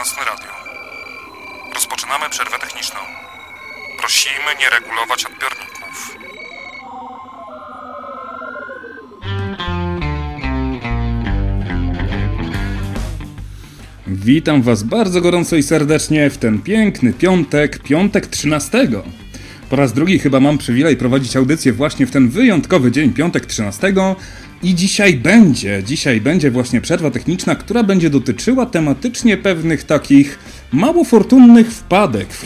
Nocne Radio. Rozpoczynamy przerwę techniczną. Prosimy nie regulować odbiorników. Witam Was bardzo gorąco i serdecznie w ten piękny piątek 13. Po raz drugi chyba mam przywilej prowadzić audycję właśnie w ten wyjątkowy dzień, piątek 13. I dzisiaj będzie właśnie przerwa techniczna, która będzie dotyczyła tematycznie pewnych takich mało fortunnych wpadek w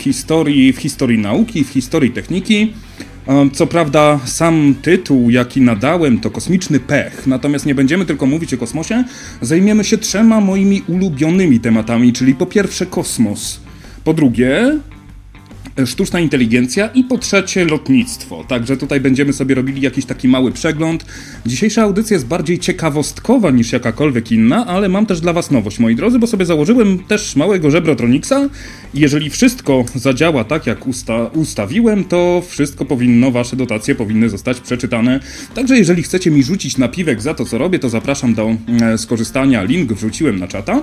historii nauki, w historii techniki. Co prawda sam tytuł, jaki nadałem, to Kosmiczny Pech, natomiast nie będziemy tylko mówić o kosmosie, zajmiemy się trzema moimi ulubionymi tematami, czyli po pierwsze kosmos, po drugie sztuczna inteligencja i po trzecie lotnictwo. Także tutaj będziemy sobie robili jakiś taki mały przegląd. Dzisiejsza audycja jest bardziej ciekawostkowa niż jakakolwiek inna, ale mam też dla Was nowość, moi drodzy, bo sobie założyłem też małego żebrotroniksa i jeżeli wszystko zadziała tak, jak ustawiłem, to wszystko powinno, Wasze dotacje powinny zostać przeczytane. Także jeżeli chcecie mi rzucić napiwek za to, co robię, to zapraszam do skorzystania. Link wrzuciłem na czata.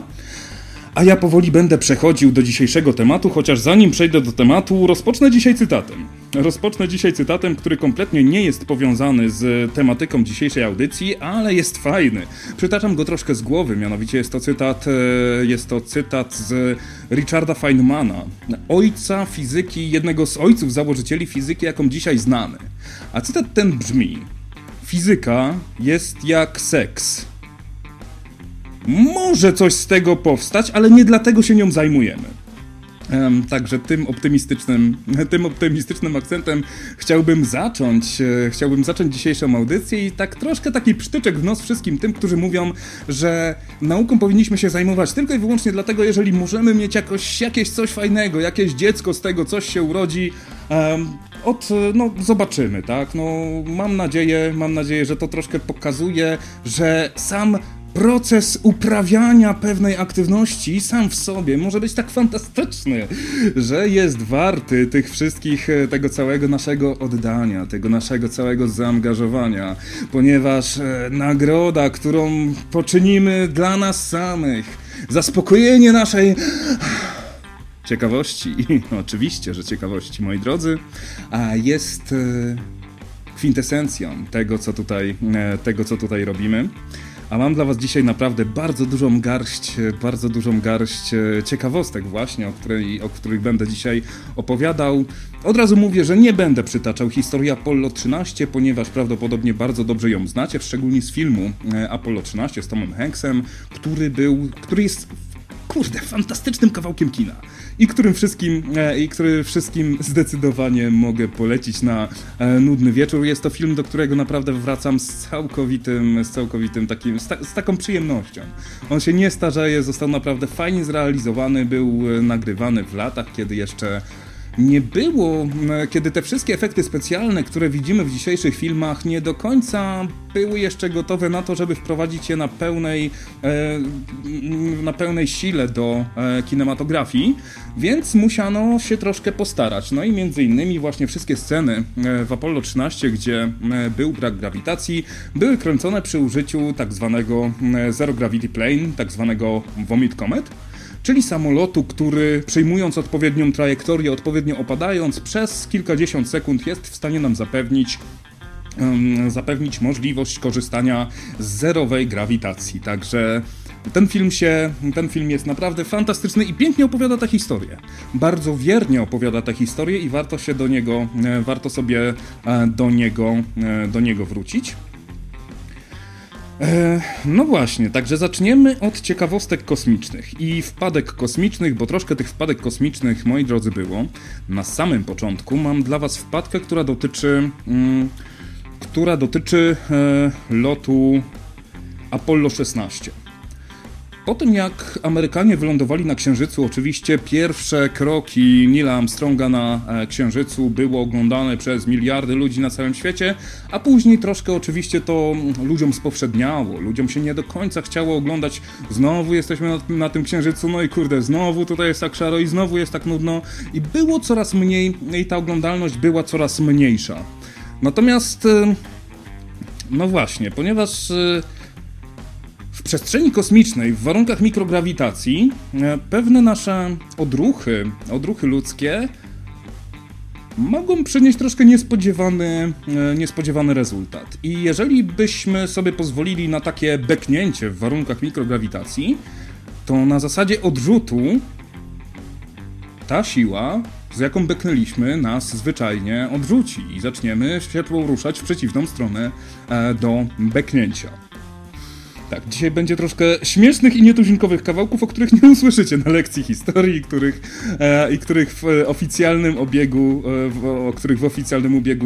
A ja powoli będę przechodził do dzisiejszego tematu, chociaż zanim przejdę do tematu, rozpocznę dzisiaj cytatem, który kompletnie nie jest powiązany z tematyką dzisiejszej audycji, ale jest fajny. Przytaczam go troszkę z głowy, mianowicie jest to cytat z Richarda Feynmana, ojca fizyki, jednego z ojców założycieli fizyki, jaką dzisiaj znamy. A cytat ten brzmi: fizyka jest jak seks. Może coś z tego powstać, ale nie dlatego się nią zajmujemy. Także tym optymistycznym akcentem chciałbym zacząć dzisiejszą audycję i tak troszkę taki psztyczek w nos wszystkim tym, którzy mówią, że nauką powinniśmy się zajmować tylko i wyłącznie dlatego, jeżeli możemy mieć jakieś coś fajnego, jakieś dziecko z tego, coś się urodzi. Zobaczymy, tak? Mam nadzieję, że to troszkę pokazuje, że sam proces uprawiania pewnej aktywności sam w sobie może być tak fantastyczny, że jest warty tych wszystkich, tego całego naszego oddania, tego naszego całego zaangażowania, ponieważ nagroda, którą poczynimy dla nas samych, zaspokojenie naszej ciekawości, oczywiście, że ciekawości, moi drodzy, a jest kwintesencją tego, co tutaj robimy. A mam dla Was dzisiaj naprawdę bardzo dużą garść ciekawostek właśnie, o których będę dzisiaj opowiadał. Od razu mówię, że nie będę przytaczał historii Apollo 13, ponieważ prawdopodobnie bardzo dobrze ją znacie, szczególnie z filmu Apollo 13 z Tomem Hanksem, który jest fantastycznym kawałkiem kina i który wszystkim zdecydowanie mogę polecić na nudny wieczór. Jest to film, do którego naprawdę wracam z taką przyjemnością. On się nie starzeje, został naprawdę fajnie zrealizowany, był nagrywany w latach, kiedy jeszcze nie było, kiedy te wszystkie efekty specjalne, które widzimy w dzisiejszych filmach, nie do końca były jeszcze gotowe na to, żeby wprowadzić je na pełnej sile do kinematografii, więc musiano się troszkę postarać. No i między innymi właśnie wszystkie sceny w Apollo 13, gdzie był brak grawitacji, były kręcone przy użyciu tak zwanego Zero Gravity Plane, tak zwanego Vomit Comet, czyli samolotu, który przyjmując odpowiednią trajektorię, odpowiednio opadając, przez kilkadziesiąt sekund jest w stanie nam zapewnić możliwość korzystania z zerowej grawitacji. Także ten film jest naprawdę fantastyczny i pięknie opowiada tę historię. Bardzo wiernie opowiada tę historię i warto sobie do niego wrócić. No właśnie, także zaczniemy od ciekawostek kosmicznych i wpadek kosmicznych, bo troszkę tych wpadek kosmicznych, moi drodzy, było. Na samym początku mam dla Was wpadkę, która dotyczy lotu Apollo 16. Po tym, jak Amerykanie wylądowali na Księżycu, oczywiście pierwsze kroki Neila Armstronga na Księżycu były oglądane przez miliardy ludzi na całym świecie, a później troszkę oczywiście to ludziom spowszedniało, ludziom się nie do końca chciało oglądać, znowu jesteśmy na tym Księżycu, no i kurde, znowu tutaj jest tak szaro i znowu jest tak nudno i było coraz mniej i ta oglądalność była coraz mniejsza. Natomiast, no właśnie, ponieważ W przestrzeni kosmicznej, w warunkach mikrograwitacji, pewne nasze odruchy ludzkie mogą przynieść troszkę niespodziewany rezultat. I jeżeli byśmy sobie pozwolili na takie beknięcie w warunkach mikrograwitacji, to na zasadzie odrzutu ta siła, z jaką beknęliśmy, nas zwyczajnie odrzuci i zaczniemy światło ruszać w przeciwną stronę do beknięcia. Tak, dzisiaj będzie troszkę śmiesznych i nietuzinkowych kawałków, o których nie usłyszycie na lekcji historii, których w oficjalnym obiegu,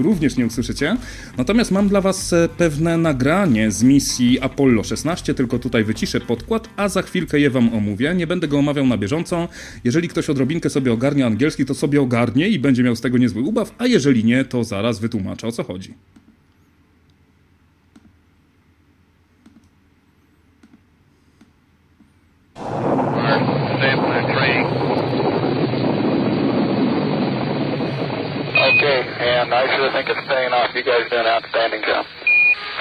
również nie usłyszycie. Natomiast mam dla was pewne nagranie z misji Apollo 16, tylko tutaj wyciszę podkład, a za chwilkę je wam omówię. Nie będę go omawiał na bieżąco. Jeżeli ktoś odrobinkę sobie ogarnia angielski, to sobie ogarnie i będzie miał z tego niezły ubaw, a jeżeli nie, to zaraz wytłumaczę, o co chodzi. And I sure think it's paying off. You guys done an outstanding job.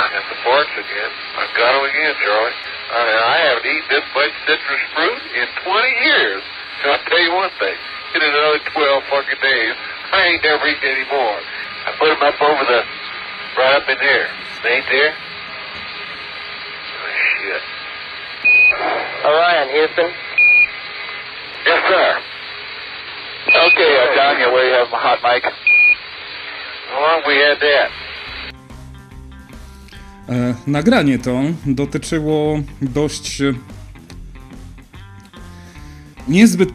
I got the forks again. I've got them again, Charlie. I haven't eaten this much citrus fruit in 20 years. And I'll tell you one thing. In another 12 fucking days, I ain't never eaten any more. I put them up over the... right up in there. They ain't there? Oh, shit. Orion, Houston. Yes, sir. Okay, John, you way have my hot mic. Nagranie to dotyczyło dość niezbyt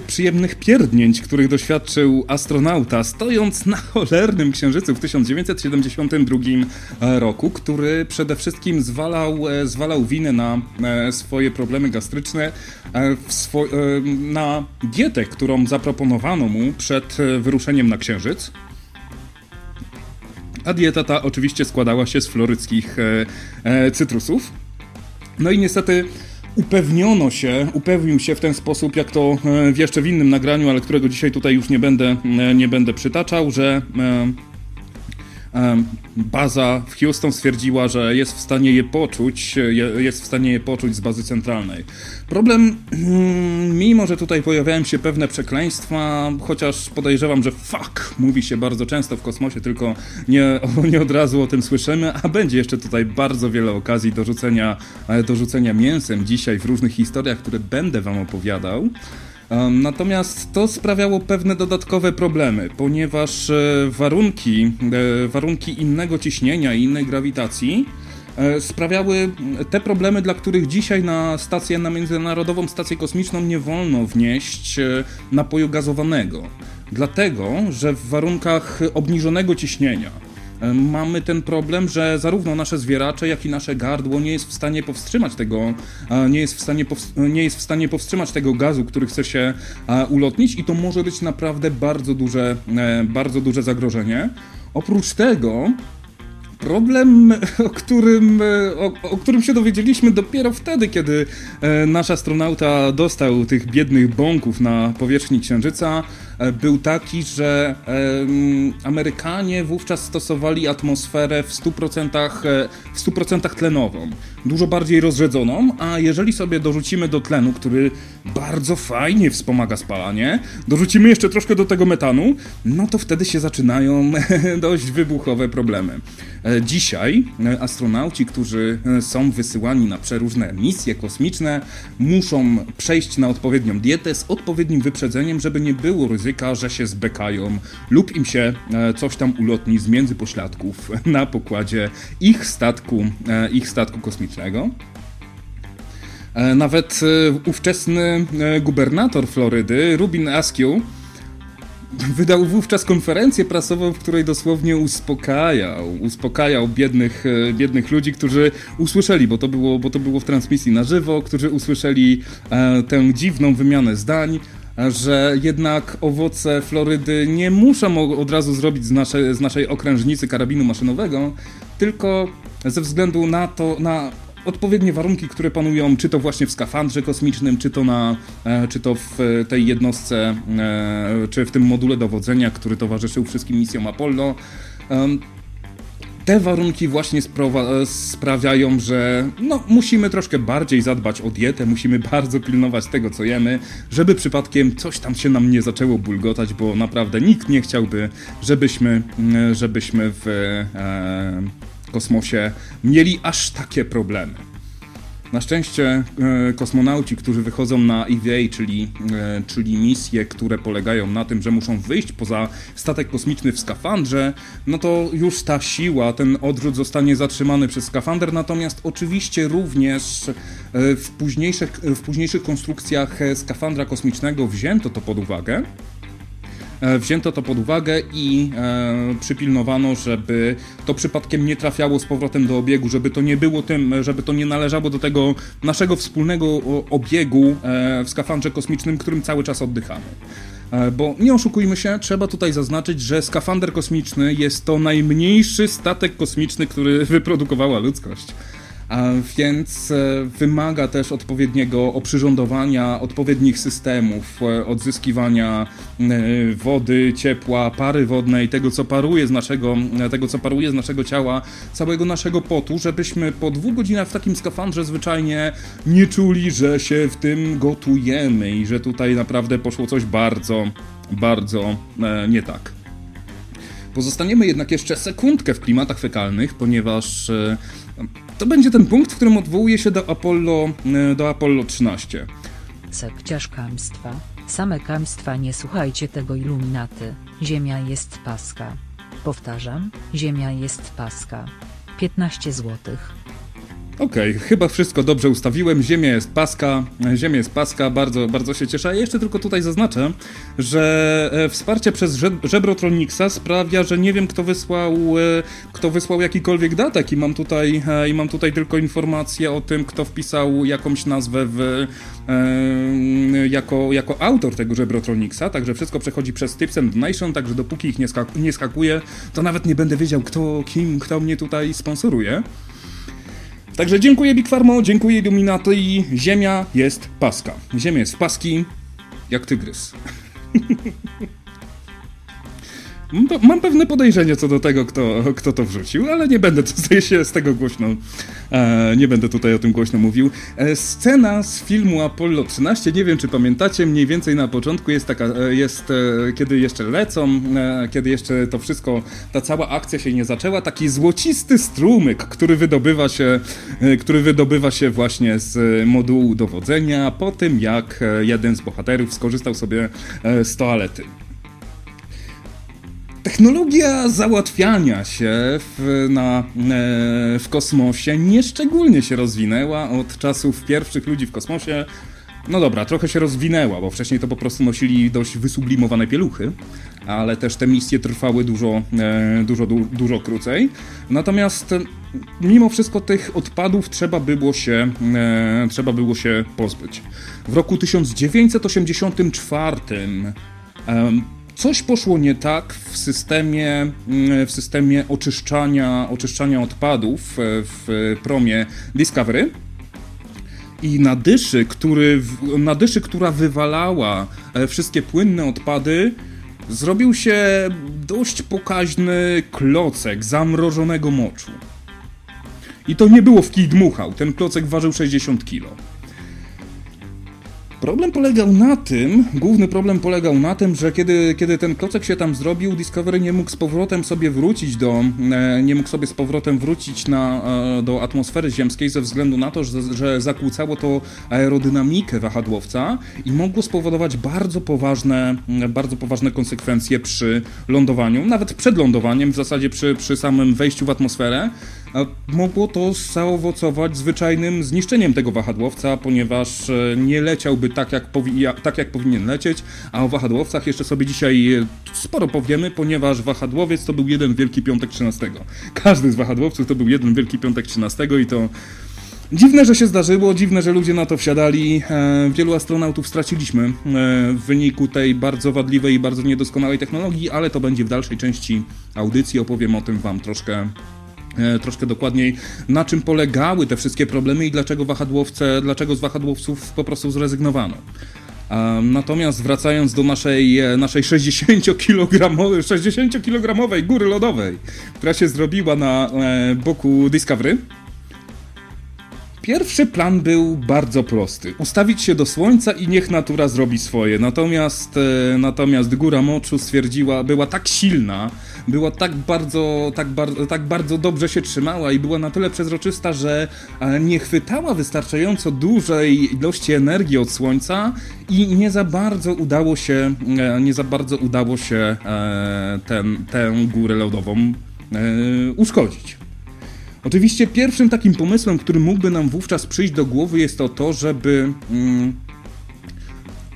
przyjemnych pierdnięć, których doświadczył astronauta stojąc na cholernym Księżycu w 1972 roku, który przede wszystkim zwalał winę na swoje problemy gastryczne, na dietę, którą zaproponowano mu przed wyruszeniem na Księżyc. A dieta ta oczywiście składała się z floryckich cytrusów. No i niestety upewnił się w ten sposób, jak to jeszcze w innym nagraniu, ale którego dzisiaj tutaj już nie będę przytaczał, że baza w Houston stwierdziła, że jest w stanie je poczuć z bazy centralnej. Problem, mimo że tutaj pojawiają się pewne przekleństwa, chociaż podejrzewam, że fuck mówi się bardzo często w kosmosie, tylko nie od razu o tym słyszymy, a będzie jeszcze tutaj bardzo wiele okazji do rzucenia mięsem dzisiaj w różnych historiach, które będę wam opowiadał. Natomiast to sprawiało pewne dodatkowe problemy, ponieważ warunki innego ciśnienia i innej grawitacji sprawiały te problemy, dla których dzisiaj na Międzynarodową Stację Kosmiczną nie wolno wnieść napoju gazowanego. Dlatego, że w warunkach obniżonego ciśnienia mamy ten problem, że zarówno nasze zwieracze, jak i nasze gardło nie jest w stanie powstrzymać tego gazu, który chce się ulotnić, i to może być naprawdę bardzo duże zagrożenie. Oprócz tego problem, o którym się dowiedzieliśmy dopiero wtedy, kiedy nasz astronauta dostał tych biednych bąków na powierzchni Księżyca, był taki, że Amerykanie wówczas stosowali atmosferę w 100% tlenową. Dużo bardziej rozrzedzoną, a jeżeli sobie dorzucimy do tlenu, który bardzo fajnie wspomaga spalanie, dorzucimy jeszcze troszkę do tego metanu, no to wtedy się zaczynają dość wybuchowe problemy. Dzisiaj astronauci, którzy są wysyłani na przeróżne misje kosmiczne, muszą przejść na odpowiednią dietę z odpowiednim wyprzedzeniem, żeby nie było ryzyka, że się zbekają lub im się coś tam ulotni z międzypośladków na pokładzie ich statku kosmicznego. Nawet ówczesny gubernator Florydy, Rubin Askew, wydał wówczas konferencję prasową, w której dosłownie uspokajał biednych ludzi, którzy usłyszeli, bo to było w transmisji na żywo, którzy usłyszeli tę dziwną wymianę zdań, że jednak owoce Florydy nie muszą od razu zrobić z naszej okrężnicy karabinu maszynowego, tylko ze względu na to, na odpowiednie warunki, które panują, czy to właśnie w skafandrze kosmicznym, czy to w tej jednostce, czy w tym module dowodzenia, który towarzyszył wszystkim misjom Apollo, te warunki właśnie sprawiają, że musimy troszkę bardziej zadbać o dietę, musimy bardzo pilnować tego, co jemy, żeby przypadkiem coś tam się nam nie zaczęło bulgotać, bo naprawdę nikt nie chciałby, żebyśmy w kosmosie mieli aż takie problemy. Na szczęście kosmonauci, którzy wychodzą na EVA, czyli misje, które polegają na tym, że muszą wyjść poza statek kosmiczny w skafandrze, no to już ta siła, ten odrzut zostanie zatrzymany przez skafander, natomiast oczywiście również w późniejszych konstrukcjach skafandra kosmicznego wzięto to pod uwagę i przypilnowano, żeby to przypadkiem nie trafiało z powrotem do obiegu, żeby to nie należało do tego naszego wspólnego obiegu w skafandrze kosmicznym, którym cały czas oddychamy. Bo nie oszukujmy się, trzeba tutaj zaznaczyć, że skafander kosmiczny jest to najmniejszy statek kosmiczny, który wyprodukowała ludzkość. A więc wymaga też odpowiedniego oprzyrządowania, odpowiednich systemów, odzyskiwania wody, ciepła, pary wodnej, tego co paruje z naszego ciała, całego naszego potu, żebyśmy po 2 godzinach w takim skafandrze zwyczajnie nie czuli, że się w tym gotujemy i że tutaj naprawdę poszło coś bardzo, bardzo nie tak. Pozostaniemy jednak jeszcze sekundkę w klimatach fekalnych, ponieważ to będzie ten punkt, w którym odwołuje się do Apollo 13. Sekciarz kamstwa. Same kamstwa, nie słuchajcie tego iluminaty. Ziemia jest paska. Powtarzam, ziemia jest paska. 15 złotych. Okej, chyba wszystko dobrze ustawiłem. Ziemia jest paska, bardzo, bardzo się cieszę. Jeszcze tylko tutaj zaznaczę, że wsparcie przez Żebrotronniksa sprawia, że nie wiem, kto wysłał jakikolwiek datek i mam tutaj tylko informację o tym, kto wpisał jakąś nazwę jako autor tego Żebrotronniksa, także wszystko przechodzi przez Tips and Donation, także dopóki ich nie skakuje, to nawet nie będę wiedział, kto mnie tutaj sponsoruje. Także dziękuję Big Farmo, dziękuję Illuminati i ziemia jest paska. Ziemia jest paski jak tygrys. Mam pewne podejrzenie co do tego, kto to wrzucił, ale nie będę tutaj się z tego głośno... nie będę tutaj o tym głośno mówił. Scena z filmu Apollo 13, nie wiem czy pamiętacie, mniej więcej na początku jest taka, kiedy jeszcze lecą, kiedy jeszcze to wszystko, ta cała akcja się nie zaczęła, taki złocisty strumyk, który wydobywa się właśnie z modułu dowodzenia po tym, jak jeden z bohaterów skorzystał sobie z toalety. Technologia załatwiania się w kosmosie nieszczególnie się rozwinęła od czasów pierwszych ludzi w kosmosie. No dobra, trochę się rozwinęła, bo wcześniej to po prostu nosili dość wysublimowane pieluchy, ale też te misje trwały dużo krócej. Natomiast mimo wszystko tych odpadów trzeba było się pozbyć. W roku 1984 coś poszło nie tak w systemie oczyszczania odpadów w promie Discovery i na dyszy, która wywalała wszystkie płynne odpady, zrobił się dość pokaźny klocek zamrożonego moczu. I to nie było w kij dmuchał, ten klocek ważył 60 kg. Główny problem polegał na tym, że kiedy ten klocek się tam zrobił, Discovery nie mógł sobie z powrotem wrócić do atmosfery ziemskiej ze względu na to, że zakłócało to aerodynamikę wahadłowca i mogło spowodować bardzo poważne konsekwencje przy lądowaniu, nawet przed lądowaniem, w zasadzie przy samym wejściu w atmosferę. Mogło to zaowocować zwyczajnym zniszczeniem tego wahadłowca, ponieważ nie leciałby tak jak powinien lecieć, a o wahadłowcach jeszcze sobie dzisiaj sporo powiemy, ponieważ wahadłowiec to był jeden wielki piątek 13. Każdy z wahadłowców to był jeden wielki piątek 13 i to dziwne, że się zdarzyło, dziwne, że ludzie na to wsiadali. Wielu astronautów straciliśmy w wyniku tej bardzo wadliwej i bardzo niedoskonałej technologii, ale to będzie w dalszej części audycji, opowiem o tym wam troszkę dokładniej, na czym polegały te wszystkie problemy i dlaczego z wahadłowców po prostu zrezygnowano. Natomiast wracając do naszej 60-kilogramowej góry lodowej, która się zrobiła na boku Discovery, pierwszy plan był bardzo prosty. Ustawić się do Słońca i niech natura zrobi swoje. Natomiast góra moczu była tak silna, była tak bardzo dobrze się trzymała i była na tyle przezroczysta, że nie chwytała wystarczająco dużej ilości energii od Słońca i nie za bardzo udało się tę górę lodową uszkodzić. Oczywiście pierwszym takim pomysłem, który mógłby nam wówczas przyjść do głowy, jest to, żeby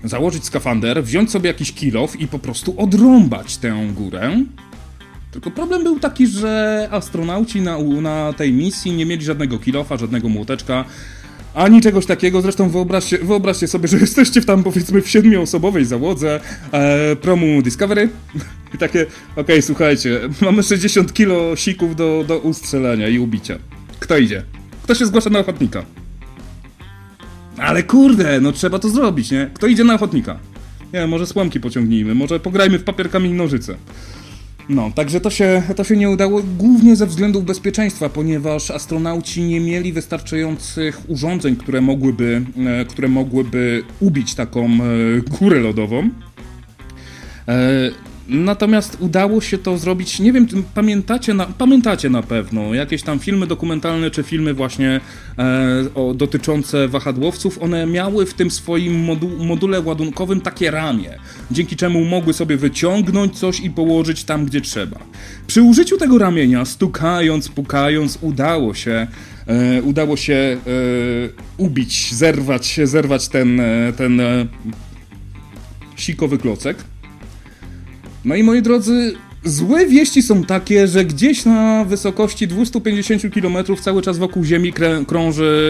założyć skafander, wziąć sobie jakiś kilof i po prostu odrąbać tę górę. Tylko problem był taki, że astronauci na tej misji nie mieli żadnego kilofa, żadnego młoteczka, ani czegoś takiego. Zresztą wyobraźcie sobie, że jesteście tam powiedzmy w 7-osobowej załodze promu Discovery i takie, okej, słuchajcie, mamy 60 kilo sików do ustrzelenia i ubicia. Kto idzie? Kto się zgłasza na ochotnika? Ale kurde, no trzeba to zrobić, nie? Kto idzie na ochotnika? Nie, może słomki pociągnijmy, może pograjmy w papier, kamień, nożyce. No, także to się nie udało głównie ze względów bezpieczeństwa, ponieważ astronauci nie mieli wystarczających urządzeń, które mogłyby ubić taką górę lodową. Natomiast udało się to zrobić, nie wiem, pamiętacie na pewno, jakieś tam filmy dokumentalne czy filmy właśnie dotyczące wahadłowców, one miały w tym swoim module ładunkowym takie ramię, dzięki czemu mogły sobie wyciągnąć coś i położyć tam, gdzie trzeba. Przy użyciu tego ramienia, stukając, pukając, udało się ubić, zerwać ten sikowy klocek. No i moi drodzy, złe wieści są takie, że gdzieś na wysokości 250 km cały czas wokół Ziemi krąży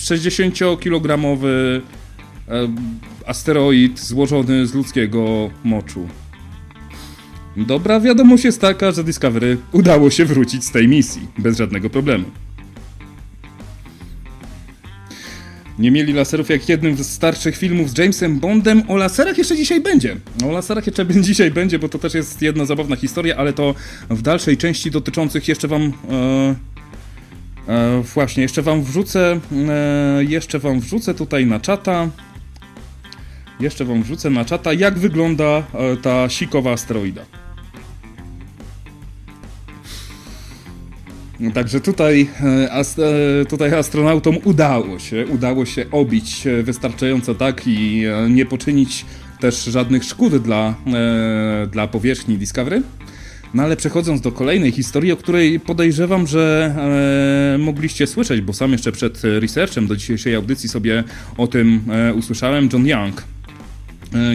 60-kilogramowy asteroid złożony z ludzkiego moczu. Dobra wiadomość jest taka, że Discovery udało się wrócić z tej misji bez żadnego problemu. Nie mieli laserów jak jednym z starszych filmów z Jamesem Bondem. O laserach jeszcze dzisiaj będzie. Bo to też jest jedna zabawna historia, ale to w dalszej części dotyczących jeszcze wam wrzucę tutaj na czata. Jak wygląda ta sikowa asteroida. Także tutaj astronautom udało się obić wystarczająco tak i nie poczynić też żadnych szkód dla powierzchni Discovery. No ale przechodząc do kolejnej historii, o której podejrzewam, że mogliście słyszeć, bo sam jeszcze przed researchem do dzisiejszej audycji sobie o tym usłyszałem, John Young,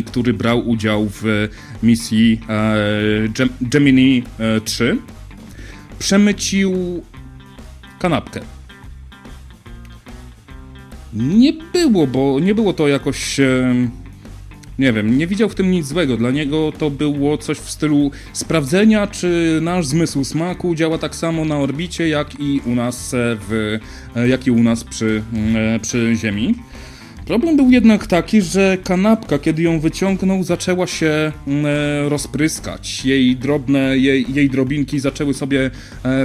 który brał udział w misji Gemini 3. Przemycił kanapkę. Nie było to jakoś... Nie wiem, nie widział w tym nic złego. Dla niego to było coś w stylu sprawdzenia, czy nasz zmysł smaku działa tak samo na orbicie, jak i u nas przy Ziemi. Problem był jednak taki, że kanapka, kiedy ją wyciągnął, zaczęła się rozpryskać. Jej drobinki zaczęły sobie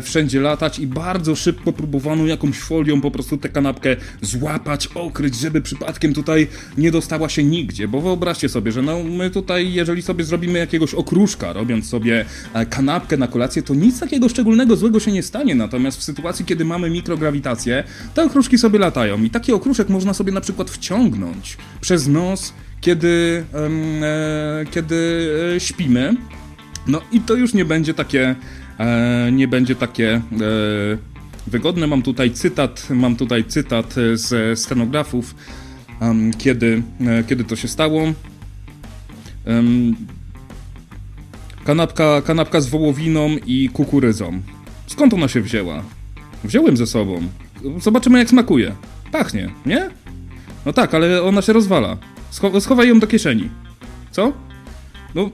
wszędzie latać i bardzo szybko próbowano jakąś folią po prostu tę kanapkę złapać, okryć, żeby przypadkiem tutaj nie dostała się nigdzie. Bo wyobraźcie sobie, że no my tutaj, jeżeli sobie zrobimy jakiegoś okruszka, robiąc sobie kanapkę na kolację, to nic takiego szczególnego złego się nie stanie. Natomiast w sytuacji, kiedy mamy mikrograwitację, te okruszki sobie latają i taki okruszek można sobie na przykład wciągnąć przez nos, kiedy śpimy. No i to już nie będzie takie wygodne. Mam tutaj cytat z scenografów, kiedy to się stało. Kanapka z wołowiną i kukurydzą. Skąd ona się wzięła? Wziąłem ze sobą. Zobaczymy, jak smakuje. Pachnie, nie? No tak, ale ona się rozwala. Schowaj ją do kieszeni. Co? No,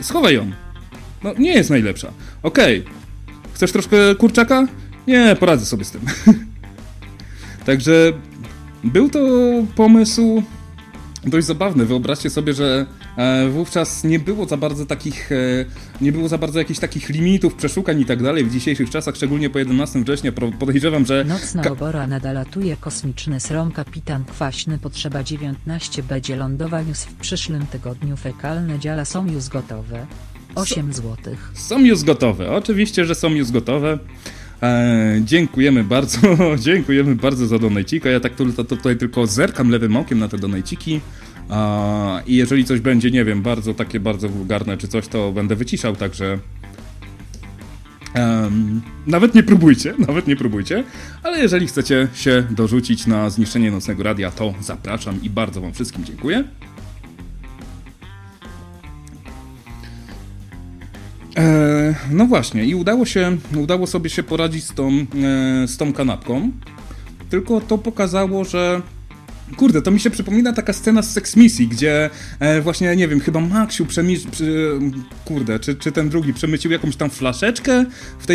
schowaj ją. No, nie jest najlepsza. Okej. Chcesz troszkę kurczaka? Nie, poradzę sobie z tym. Także był to pomysł dość zabawny. Wyobraźcie sobie, że wówczas nie było za bardzo jakichś takich limitów, przeszukań i tak dalej w dzisiejszych czasach, szczególnie po 11 września. Podejrzewam, że... Nocna obora nadal latuje kosmiczny srom kapitan Kwaśny. Potrzeba 19 będzie lądowań już w przyszłym tygodniu. Fekalne działa są już gotowe. 8 zł. Są już gotowe. Oczywiście, że są już gotowe. Dziękujemy bardzo za donajcika. Ja tak tutaj tylko zerkam lewym okiem na te donajciki i jeżeli coś będzie, nie wiem, bardzo wulgarne czy coś, to będę wyciszał, także nawet nie próbujcie, ale jeżeli chcecie się dorzucić na zniszczenie Nocnego Radia, to zapraszam i bardzo wam wszystkim dziękuję. No właśnie, i udało sobie się poradzić z tą kanapką, tylko to pokazało, że kurde, to mi się przypomina taka scena z Seksmisji, gdzie właśnie, nie wiem, chyba Maksiu przemycił jakąś tam flaszeczkę w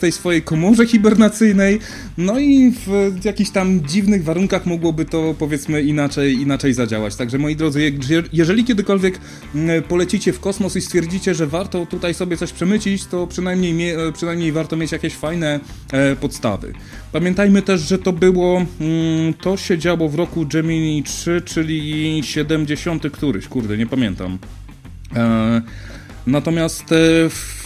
tej swojej komorze hibernacyjnej, no i w jakichś tam dziwnych warunkach mogłoby to, powiedzmy, inaczej zadziałać. Także, moi drodzy, jeżeli kiedykolwiek polecicie w kosmos i stwierdzicie, że warto tutaj sobie coś przemycić, to przynajmniej warto mieć jakieś fajne podstawy. Pamiętajmy też, że to się działo w roku Gemini 3, czyli 70 któryś, nie pamiętam. Natomiast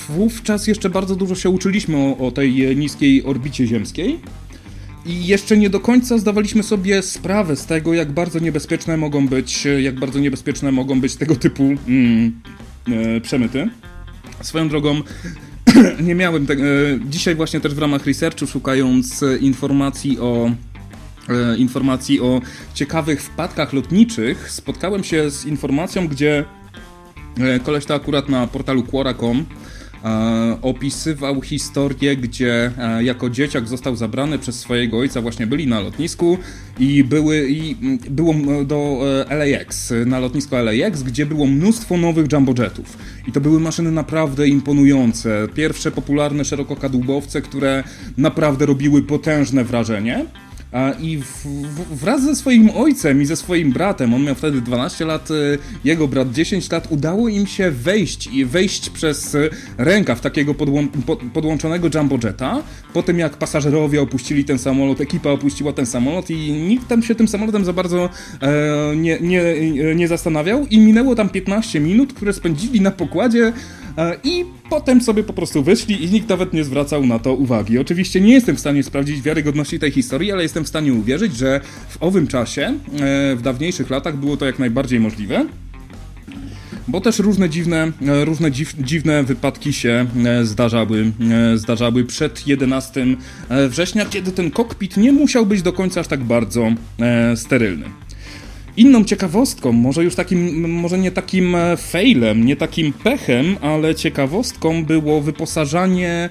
wówczas jeszcze bardzo dużo się uczyliśmy o tej niskiej orbicie ziemskiej i jeszcze nie do końca zdawaliśmy sobie sprawę z tego, jak bardzo niebezpieczne mogą być tego typu przemyty. Swoją drogą nie miałem tego. Dzisiaj właśnie też w ramach researchu, szukając informacji o ciekawych wpadkach lotniczych, spotkałem się z informacją, gdzie koleś to akurat na portalu Quora.com opisywał historię, gdzie jako dzieciak został zabrany przez swojego ojca, właśnie byli na lotnisku i było do LAX, na lotnisko LAX, gdzie było mnóstwo nowych jumbojetów. I to były maszyny naprawdę imponujące. Pierwsze popularne szerokokadłubowce, które naprawdę robiły potężne wrażenie. I wraz ze swoim ojcem i ze swoim bratem, on miał wtedy 12 lat, jego brat 10 lat, udało im się wejść przez rękaw takiego podłączonego jumbojeta. Po tym jak pasażerowie opuścili ten samolot, ekipa opuściła ten samolot i nikt tam się tym samolotem za bardzo nie zastanawiał i minęło tam 15 minut, które spędzili na pokładzie i potem sobie po prostu wyszli i nikt nawet nie zwracał na to uwagi. Oczywiście nie jestem w stanie sprawdzić wiarygodności tej historii, ale jestem w stanie uwierzyć, że w owym czasie, w dawniejszych latach było to jak najbardziej możliwe, bo też różne dziwne wypadki się zdarzały przed 11 września, kiedy ten kokpit nie musiał być do końca aż tak bardzo sterylny. Inną ciekawostką, może nie takim failem, nie takim pechem, ale ciekawostką było wyposażanie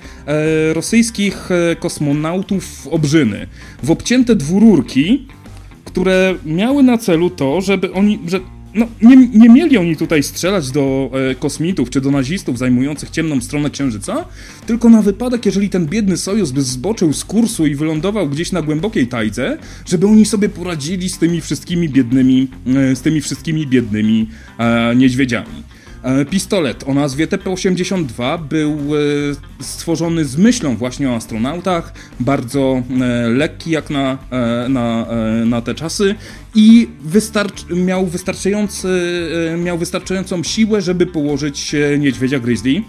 rosyjskich kosmonautów w obrzyny, w obcięte dwururki, które miały na celu to, żeby oni... nie mieli oni tutaj strzelać do kosmitów czy do nazistów zajmujących ciemną stronę Księżyca, tylko na wypadek, jeżeli ten biedny Sojus by zboczył z kursu i wylądował gdzieś na głębokiej tajdze, żeby oni sobie poradzili z tymi wszystkimi biednymi niedźwiedziami. Pistolet o nazwie TP-82 był stworzony z myślą właśnie o astronautach, bardzo lekki jak na te czasy i miał wystarczającą siłę, żeby położyć niedźwiedzia grizzly.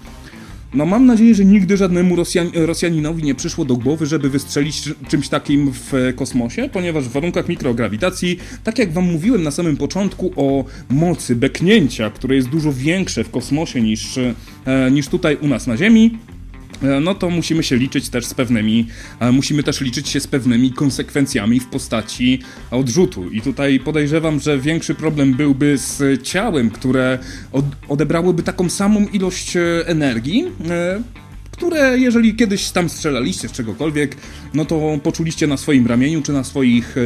No mam nadzieję, że nigdy żadnemu Rosjaninowi nie przyszło do głowy, żeby wystrzelić czymś takim w kosmosie, ponieważ w warunkach mikrograwitacji, tak jak wam mówiłem na samym początku o mocy beknięcia, które jest dużo większe w kosmosie niż tutaj u nas na Ziemi, no to musimy też liczyć się z pewnymi konsekwencjami w postaci odrzutu. I tutaj podejrzewam, że większy problem byłby z ciałem, które odebrałoby taką samą ilość energii, które jeżeli kiedyś tam strzelaliście z czegokolwiek, no to poczuliście na swoim ramieniu czy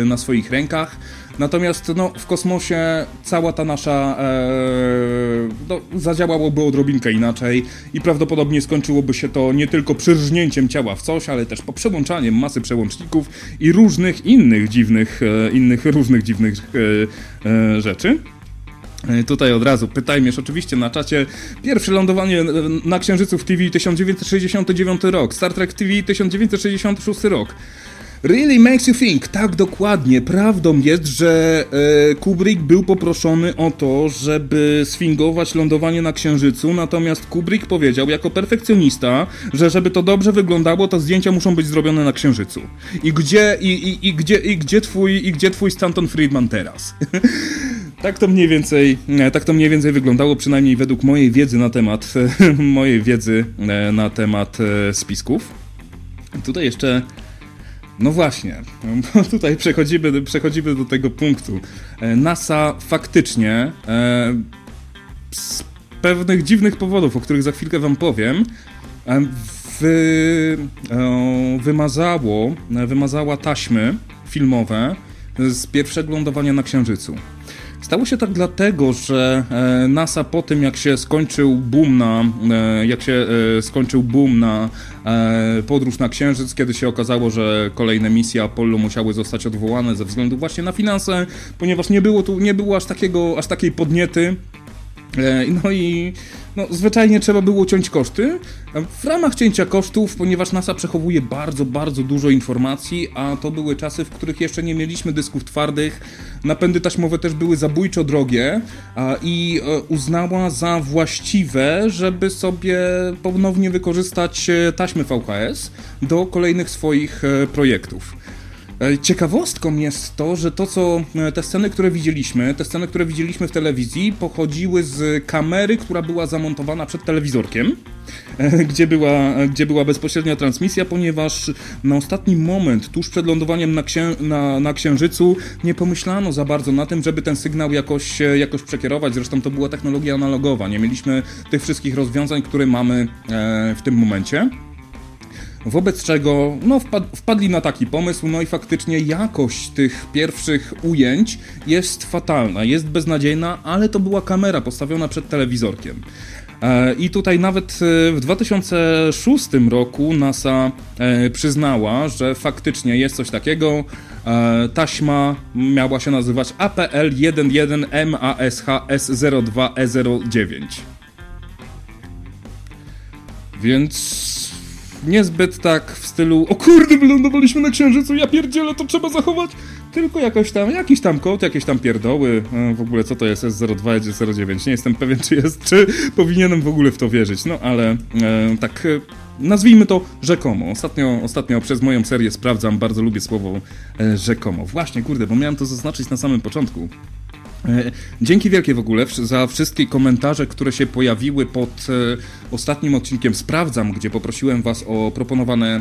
na swoich rękach. Natomiast no, w kosmosie cała ta nasza zadziałałoby odrobinkę inaczej i prawdopodobnie skończyłoby się to nie tylko przyrżnięciem ciała w coś, ale też po przełączaniem masy przełączników i różnych innych dziwnych, rzeczy. Tutaj od razu pytajmy już oczywiście na czacie. Pierwsze lądowanie na Księżycu w TV 1969 rok, Star Trek TV 1966 rok. Really makes you think. Tak, dokładnie. Prawdą jest, że Kubrick był poproszony o to, żeby sfingować lądowanie na Księżycu, natomiast Kubrick powiedział jako perfekcjonista, że żeby to dobrze wyglądało, to zdjęcia muszą być zrobione na Księżycu. I gdzie twój Stanton Friedman teraz? Tak to mniej więcej wyglądało, przynajmniej według mojej wiedzy na temat spisków. Tutaj jeszcze... No właśnie, bo tutaj przechodzimy do tego punktu. NASA faktycznie z pewnych dziwnych powodów, o których za chwilkę wam powiem, wymazała taśmy filmowe z pierwszego lądowania na Księżycu. Stało się tak dlatego, że NASA po tym, jak się skończył boom na podróż na Księżyc, kiedy się okazało, że kolejne misje Apollo musiały zostać odwołane ze względu właśnie na finanse, ponieważ nie było aż takiej podniety. Zwyczajnie trzeba było ciąć koszty. W ramach cięcia kosztów, ponieważ NASA przechowuje bardzo, bardzo dużo informacji, a to były czasy, w których jeszcze nie mieliśmy dysków twardych, napędy taśmowe też były zabójczo drogie i uznała za właściwe, żeby sobie ponownie wykorzystać taśmy VHS do kolejnych swoich projektów. Ciekawostką jest to, że te sceny, które widzieliśmy w telewizji, pochodziły z kamery, która była zamontowana przed telewizorkiem, gdzie była bezpośrednia transmisja, ponieważ na ostatni moment, tuż przed lądowaniem na Księżycu, nie pomyślano za bardzo na tym, żeby ten sygnał jakoś przekierować. Zresztą to była technologia analogowa, nie mieliśmy tych wszystkich rozwiązań, które mamy w tym momencie. Wobec czego wpadli na taki pomysł, no i faktycznie jakość tych pierwszych ujęć jest fatalna, jest beznadziejna, ale to była kamera postawiona przed telewizorkiem. I tutaj nawet w 2006 roku NASA przyznała, że faktycznie jest coś takiego. Taśma miała się nazywać APL-11MASHS02E09. Więc... niezbyt tak w stylu, o kurde, wylądowaliśmy na Księżycu, ja pierdzielę, to trzeba zachować, tylko jakiś tam kod, jakieś tam pierdoły, w ogóle co to jest S02, S09, nie jestem pewien czy powinienem w ogóle w to wierzyć, no ale tak nazwijmy to rzekomo, ostatnio przez moją serię sprawdzam, bardzo lubię słowo rzekomo, właśnie kurde, bo miałem to zaznaczyć na samym początku. Dzięki wielkie w ogóle za wszystkie komentarze, które się pojawiły pod ostatnim odcinkiem Sprawdzam, gdzie poprosiłem was o proponowane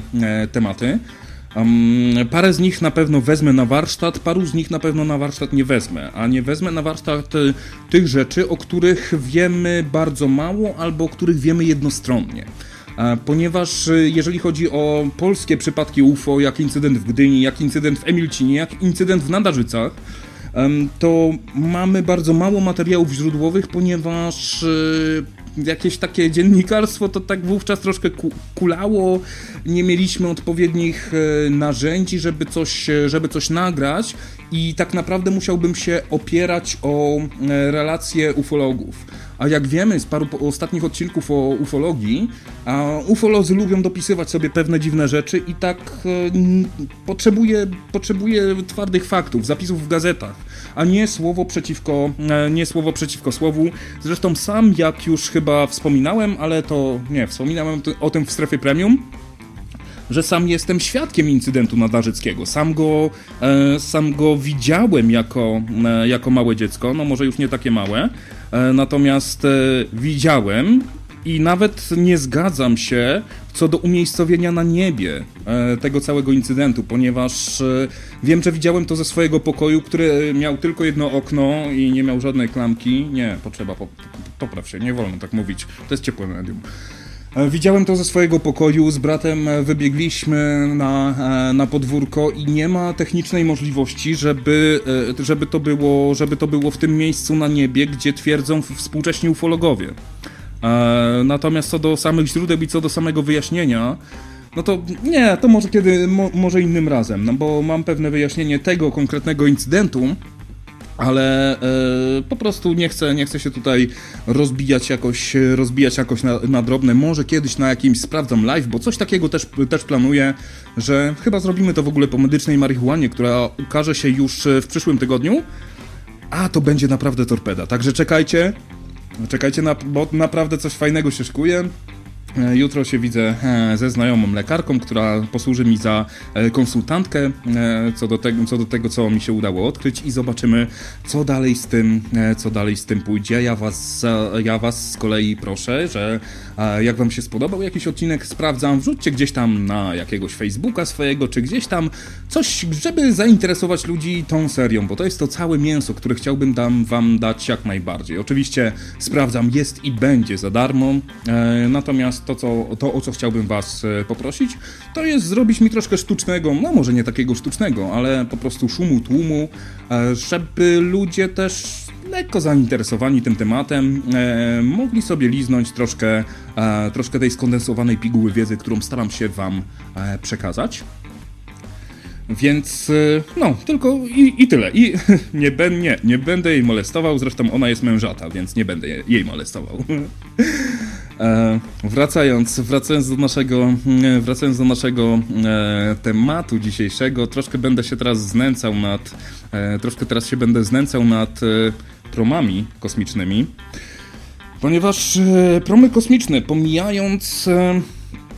tematy. Parę z nich na pewno wezmę na warsztat, paru z nich na pewno na warsztat nie wezmę, a nie wezmę na warsztat tych rzeczy, o których wiemy bardzo mało albo o których wiemy jednostronnie. Ponieważ jeżeli chodzi o polskie przypadki UFO, jak incydent w Gdyni, jak incydent w Emilcinie, jak incydent w Nadarzycach, to mamy bardzo mało materiałów źródłowych, ponieważ jakieś takie dziennikarstwo to tak wówczas troszkę kulało, nie mieliśmy odpowiednich narzędzi, żeby coś nagrać i tak naprawdę musiałbym się opierać o relacje ufologów. A jak wiemy z paru ostatnich odcinków o ufologii, ufolodzy lubią dopisywać sobie pewne dziwne rzeczy i tak potrzebuje twardych faktów, zapisów w gazetach, a nie słowo przeciwko słowu. Zresztą sam, jak już chyba wspominałem, ale to nie, wspominałem o tym w strefie premium, że sam jestem świadkiem incydentu nadarzyckiego. Sam go widziałem jako małe dziecko, no może już nie takie małe, natomiast widziałem i nawet nie zgadzam się co do umiejscowienia na niebie tego całego incydentu, ponieważ wiem, że widziałem to ze swojego pokoju, który miał tylko jedno okno i nie miał żadnej klamki. Nie, popraw się, nie wolno tak mówić, to jest ciepłe medium. Widziałem to ze swojego pokoju, z bratem wybiegliśmy na podwórko i nie ma technicznej możliwości, żeby to było w tym miejscu na niebie, gdzie twierdzą współcześni ufologowie. Natomiast co do samych źródeł i co do samego wyjaśnienia, no to nie, to może może innym razem, no bo mam pewne wyjaśnienie tego konkretnego incydentu, ale po prostu nie chcę się tutaj rozbijać jakoś na drobne. Może kiedyś na jakimś sprawdzam live, bo coś takiego też planuję, że chyba zrobimy to w ogóle po medycznej marihuanie, która ukaże się już w przyszłym tygodniu, a to będzie naprawdę torpeda. Także czekajcie, bo naprawdę coś fajnego się szykuje. Jutro się widzę ze znajomą lekarką, która posłuży mi za konsultantkę co do tego, co mi się udało odkryć i zobaczymy, co dalej z tym pójdzie. Ja was z kolei proszę, że jak wam się spodobał jakiś odcinek, sprawdzam, wrzućcie gdzieś tam na jakiegoś Facebooka swojego, czy gdzieś tam coś, żeby zainteresować ludzi tą serią, bo to jest to całe mięso, które chciałbym wam dać jak najbardziej. Oczywiście sprawdzam, jest i będzie za darmo, natomiast to, o co chciałbym was poprosić, to jest zrobić mi troszkę sztucznego, no może nie takiego sztucznego, ale po prostu szumu, tłumu, żeby ludzie też lekko zainteresowani tym tematem mogli sobie liznąć troszkę tej skondensowanej piguły wiedzy, którą staram się wam przekazać. Więc no, tylko i tyle. I nie będę jej molestował, zresztą ona jest mężata, więc nie będę jej molestował. Wracając do naszego tematu dzisiejszego, troszkę teraz się będę znęcał nad promami kosmicznymi, ponieważ promy kosmiczne, pomijając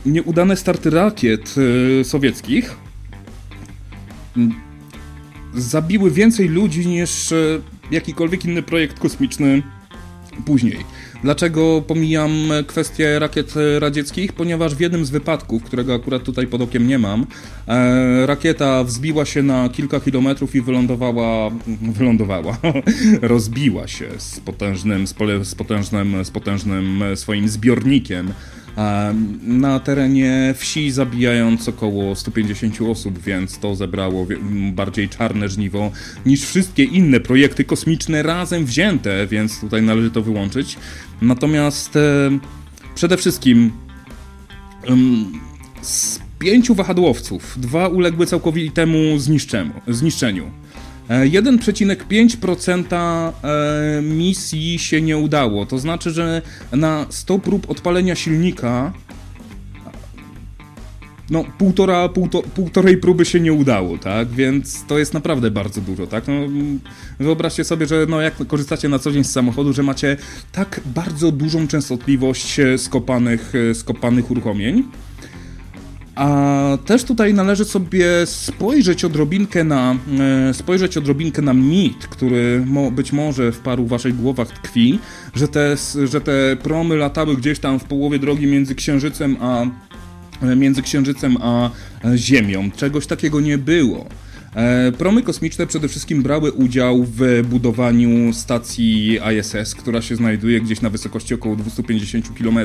nieudane starty rakiet sowieckich, zabiły więcej ludzi niż jakikolwiek inny projekt kosmiczny później. Dlaczego pomijam kwestię rakiet radzieckich? Ponieważ w jednym z wypadków, którego akurat tutaj pod okiem nie mam, rakieta wzbiła się na kilka kilometrów i rozbiła się z potężnym swoim zbiornikiem na terenie wsi, zabijając około 150 osób, więc to zebrało bardziej czarne żniwo niż wszystkie inne projekty kosmiczne razem wzięte, więc tutaj należy to wyłączyć. Natomiast przede wszystkim z 5 wahadłowców 2 uległy całkowitemu zniszczeniu. 1,5% misji się nie udało. To znaczy, że na 100 prób odpalenia silnika no, półtorej próby się nie udało, tak? Więc to jest naprawdę bardzo dużo, tak? No, wyobraźcie sobie, że no, jak korzystacie na co dzień z samochodu, że macie tak bardzo dużą częstotliwość skopanych uruchomień. A też tutaj należy sobie spojrzeć odrobinkę na mit, który być może w paru waszych głowach tkwi, że te promy latały gdzieś tam w połowie drogi między Księżycem a Ziemią. Czegoś takiego nie było. Promy kosmiczne przede wszystkim brały udział w budowaniu stacji ISS, która się znajduje gdzieś na wysokości około 250 km.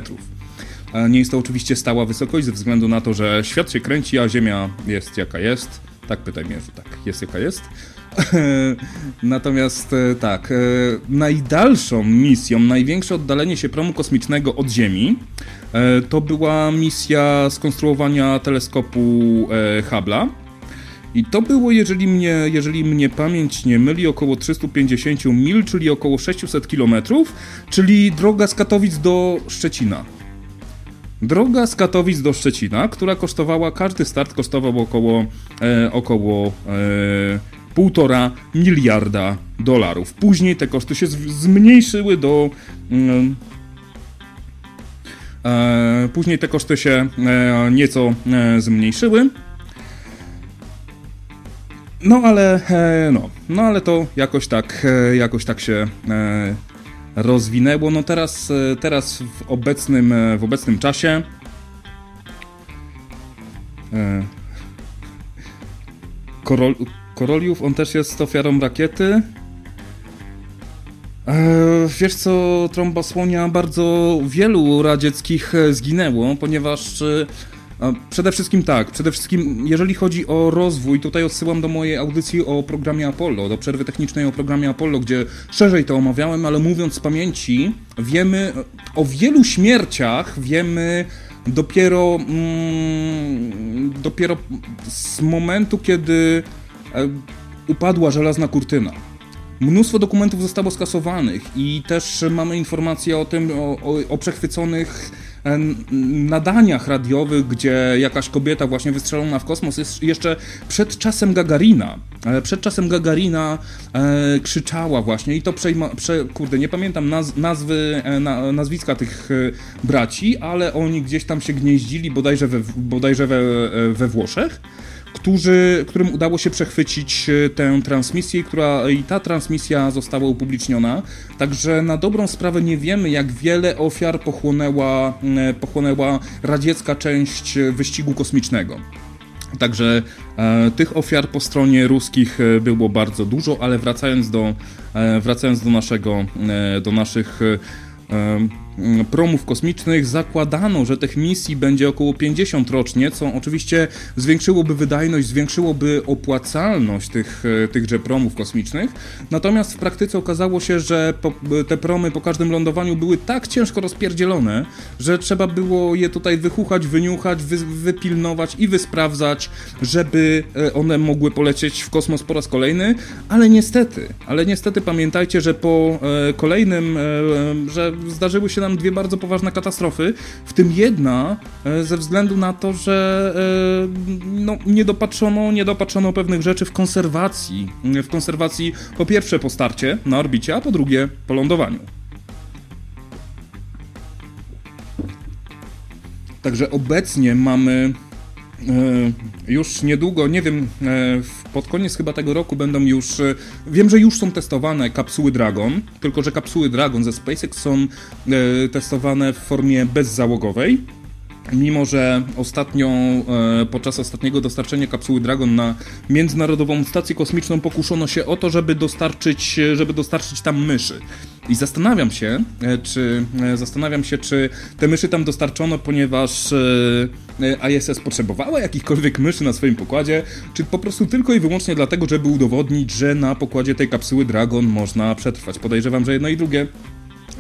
Nie jest to oczywiście stała wysokość ze względu na to, że świat się kręci, a Ziemia jest jaka jest. Tak, pytaj mnie, że tak, jest jaka jest. Natomiast tak, najdalszą misją, największe oddalenie się promu kosmicznego od Ziemi to była misja skonstruowania teleskopu Hubble'a. I to było, jeżeli mnie pamięć nie myli, około 350 mil, czyli około 600 km, czyli droga z Katowic do Szczecina. Droga z Katowic do Szczecina, która kosztowała, każdy start kosztował około 1,5 miliarda dolarów. Później te koszty się zmniejszyły do... Później te koszty się nieco zmniejszyły. No ale to jakoś tak się... rozwinęło. No teraz w obecnym czasie Korolów, on też jest ofiarą rakiety. Wiesz co, trąba słonia bardzo wielu radzieckich zginęło, ponieważ przede wszystkim jeżeli chodzi o rozwój, tutaj odsyłam do mojej audycji o programie Apollo, do przerwy technicznej o programie Apollo, gdzie szerzej to omawiałem, ale mówiąc z pamięci, wiemy o wielu śmierciach, wiemy dopiero z momentu, kiedy upadła żelazna kurtyna. Mnóstwo dokumentów zostało skasowanych i też mamy informacje o tym, o przechwyconych nadaniach radiowych, gdzie jakaś kobieta właśnie wystrzelona w kosmos jest jeszcze przed czasem Gagarina. Krzyczała właśnie i to nie pamiętam nazwiska tych braci, ale oni gdzieś tam się gnieździli, bodajże we Włoszech, którym udało się przechwycić tę transmisję, i ta transmisja została upubliczniona. Także na dobrą sprawę nie wiemy, jak wiele ofiar pochłonęła radziecka część wyścigu kosmicznego. Także tych ofiar po stronie ruskich było bardzo dużo, ale wracając do naszych promów kosmicznych, zakładano, że tych misji będzie około 50 rocznie, co oczywiście zwiększyłoby wydajność, zwiększyłoby opłacalność tychże promów kosmicznych. Natomiast w praktyce okazało się, że te promy po każdym lądowaniu były tak ciężko rozpierdzielone, że trzeba było je tutaj wychuchać, wyniuchać, wypilnować i wysprawdzać, żeby one mogły polecieć w kosmos po raz kolejny, ale niestety pamiętajcie, że po kolejnym, że zdarzyły się nam dwie bardzo poważne katastrofy, w tym jedna ze względu na to, że nie dopatrzono pewnych rzeczy w konserwacji po pierwsze po starcie na orbicie, a po drugie po lądowaniu. Także obecnie mamy już niedługo, nie wiem, pod koniec chyba tego roku będą już, wiem, że już są testowane kapsuły Dragon, tylko że kapsuły Dragon ze SpaceX są testowane w formie bezzałogowej, mimo że podczas ostatniego dostarczenia kapsuły Dragon na Międzynarodową Stację Kosmiczną pokuszono się o to, żeby dostarczyć tam myszy. I zastanawiam się, czy te myszy tam dostarczono, ponieważ ISS potrzebowała jakichkolwiek myszy na swoim pokładzie, czy po prostu tylko i wyłącznie dlatego, żeby udowodnić, że na pokładzie tej kapsuły Dragon można przetrwać. Podejrzewam, że jedno i drugie.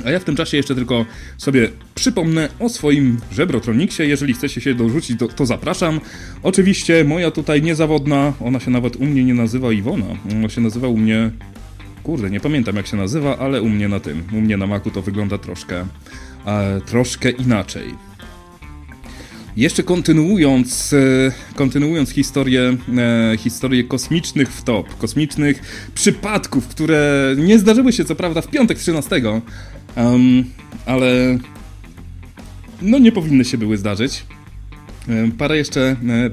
A ja w tym czasie jeszcze tylko sobie przypomnę o swoim żebrotroniksie. Jeżeli chcecie się dorzucić, to zapraszam. Oczywiście moja tutaj niezawodna, ona się nawet u mnie nie nazywa Iwona, ona się nazywa u mnie... Kurde, nie pamiętam jak się nazywa, ale u mnie na Macu to wygląda troszkę inaczej. Jeszcze kontynuując historię kosmicznych wtop, kosmicznych przypadków, które nie zdarzyły się co prawda w piątek 13, ale no nie powinny się były zdarzyć.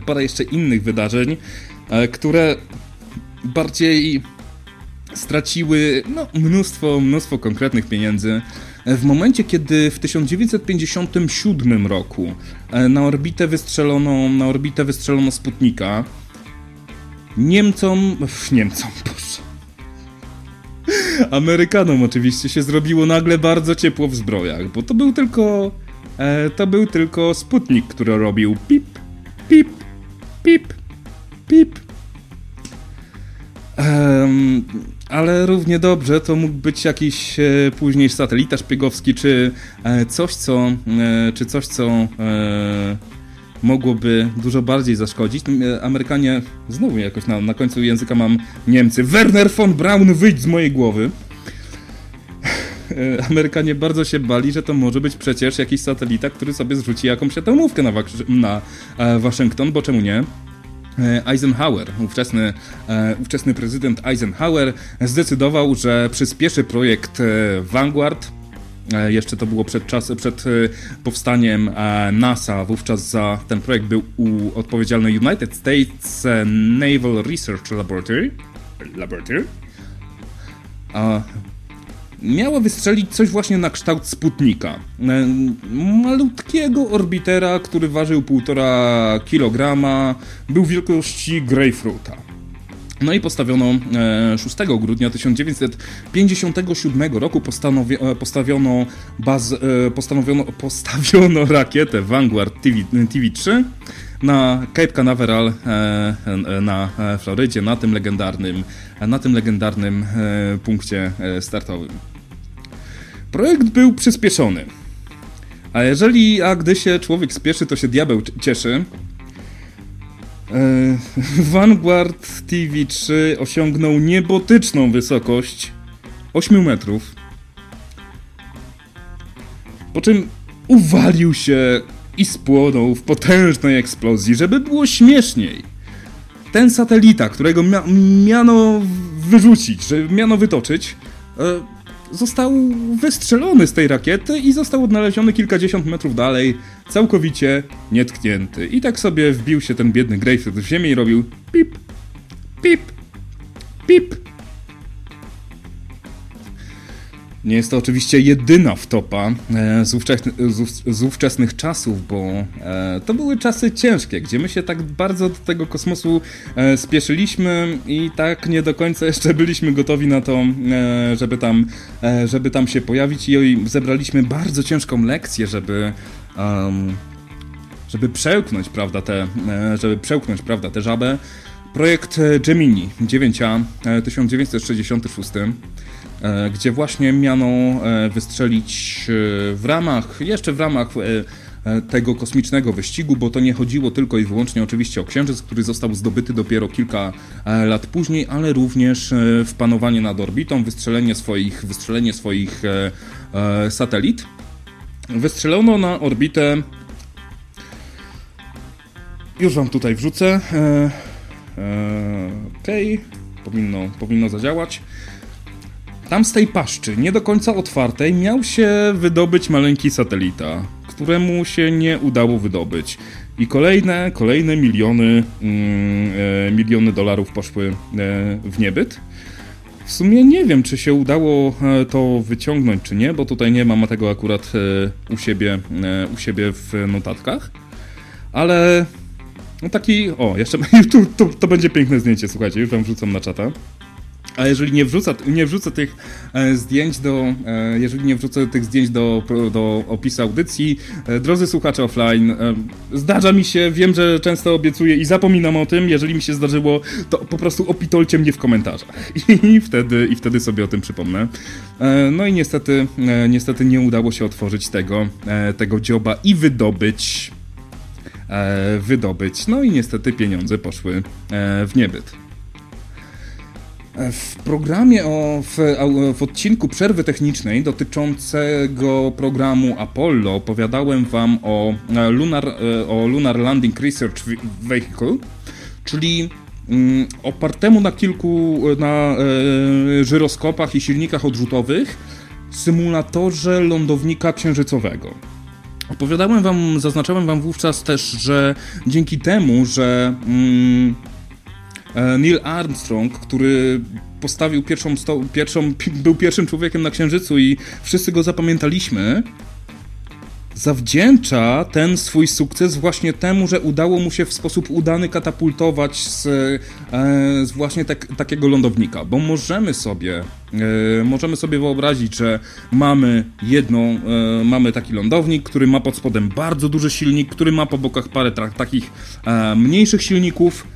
Parę jeszcze innych wydarzeń, które bardziej straciły mnóstwo konkretnych pieniędzy. W momencie, kiedy w 1957 roku na orbitę wystrzelono Sputnika, Amerykanom oczywiście się zrobiło nagle bardzo ciepło w zbrojach, bo to był tylko Sputnik, który robił pip, pip, pip, pip. Ale równie dobrze to mógł być jakiś później satelita szpiegowski, czy coś, co mogłoby dużo bardziej zaszkodzić. Amerykanie, znowu jakoś na końcu języka mam Niemcy. Werner von Braun, wyjdź z mojej głowy! Amerykanie bardzo się bali, że to może być przecież jakiś satelita, który sobie zrzuci jakąś atomówkę na Waszyngton, bo czemu nie? Eisenhower, ówczesny prezydent Eisenhower zdecydował, że przyspieszy projekt Vanguard. Jeszcze to było przed powstaniem NASA. Wówczas za ten projekt był odpowiedzialny United States Naval Research Laboratory. Miało wystrzelić coś właśnie na kształt Sputnika. Malutkiego orbitera, który ważył 1,5 kg, był wielkości grejpfruta. No i postawiono 6 grudnia 1957 roku postawiono rakietę Vanguard TV3 na Cape Canaveral na Florydzie, na tym legendarnym punkcie startowym. Projekt był przyspieszony. A gdy się człowiek spieszy, to się diabeł cieszy. Vanguard TV3 osiągnął niebotyczną wysokość 8 metrów, po czym uwalił się i spłonął w potężnej eksplozji. Żeby było śmieszniej, ten satelita, którego miano wyrzucić, że miano wytoczyć, został wystrzelony z tej rakiety i został odnaleziony kilkadziesiąt metrów dalej, całkowicie nietknięty. I tak sobie wbił się ten biedny grejpfrut w ziemię i robił pip, pip, pip. Nie jest to oczywiście jedyna wtopa z ówczesnych czasów, bo to były czasy ciężkie, gdzie my się tak bardzo do tego kosmosu spieszyliśmy i tak nie do końca jeszcze byliśmy gotowi na to, żeby tam się pojawić, i zebraliśmy bardzo ciężką lekcję, żeby przełknąć, prawda, tę żabę. Projekt Gemini 9A 1966, gdzie właśnie miano wystrzelić w ramach tego kosmicznego wyścigu, bo to nie chodziło tylko i wyłącznie oczywiście o Księżyc, który został zdobyty dopiero kilka lat później, ale również w panowanie nad orbitą, wystrzelenie swoich satelit. Wystrzelono na orbitę, już wam tutaj wrzucę, okej, powinno zadziałać. Tam z tej paszczy, nie do końca otwartej, miał się wydobyć maleńki satelita, któremu się nie udało wydobyć. I kolejne miliony dolarów poszły w niebyt. W sumie nie wiem, czy się udało to wyciągnąć, czy nie, bo tutaj nie mam tego akurat u siebie w notatkach. Ale no taki... O, jeszcze to będzie piękne zdjęcie, słuchajcie, już wam wrzucam na czata. A jeżeli nie wrzucę tych zdjęć do opisu audycji, drodzy słuchacze offline, zdarza mi się, wiem, że często obiecuję i zapominam o tym, jeżeli mi się zdarzyło, to po prostu opitolcie mnie w komentarzach i wtedy sobie o tym przypomnę. No i niestety nie udało się otworzyć tego dzioba i wydobyć, no i niestety pieniądze poszły w niebyt. W programie w odcinku przerwy technicznej dotyczącego programu Apollo opowiadałem wam o Lunar Landing Research Vehicle, czyli opartemu na żyroskopach i silnikach odrzutowych symulatorze lądownika księżycowego. Zaznaczałem wam wówczas też, że dzięki temu, że Neil Armstrong, który postawił był pierwszym człowiekiem na Księżycu i wszyscy go zapamiętaliśmy, zawdzięcza ten swój sukces właśnie temu, że udało mu się w sposób udany katapultować z właśnie takiego lądownika, bo możemy sobie wyobrazić, że mamy taki lądownik, który ma pod spodem bardzo duży silnik, który ma po bokach parę takich mniejszych silników.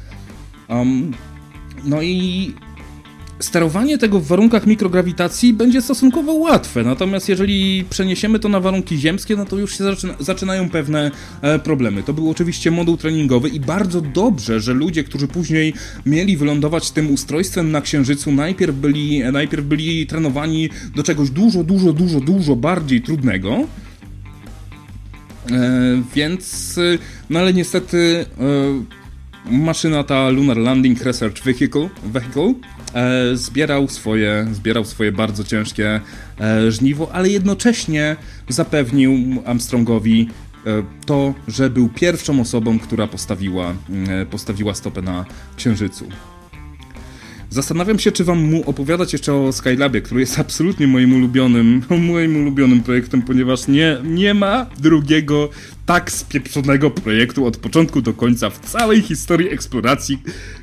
No i sterowanie tego w warunkach mikrograwitacji będzie stosunkowo łatwe, natomiast jeżeli przeniesiemy to na warunki ziemskie, no to już się zaczynają pewne problemy. To był oczywiście moduł treningowy i bardzo dobrze, że ludzie, którzy później mieli wylądować tym ustrojstwem na Księżycu, najpierw byli trenowani do czegoś dużo bardziej trudnego. Więc, no ale niestety... Maszyna ta, Lunar Landing Research Vehicle, zbierał swoje bardzo ciężkie żniwo, ale jednocześnie zapewnił Armstrongowi to, że był pierwszą osobą, która postawiła stopę na Księżycu. Zastanawiam się, czy wam mu opowiadać jeszcze o Skylabie, który jest absolutnie moim ulubionym projektem, ponieważ nie ma drugiego tak spieprzonego projektu od początku do końca w całej historii eksploracji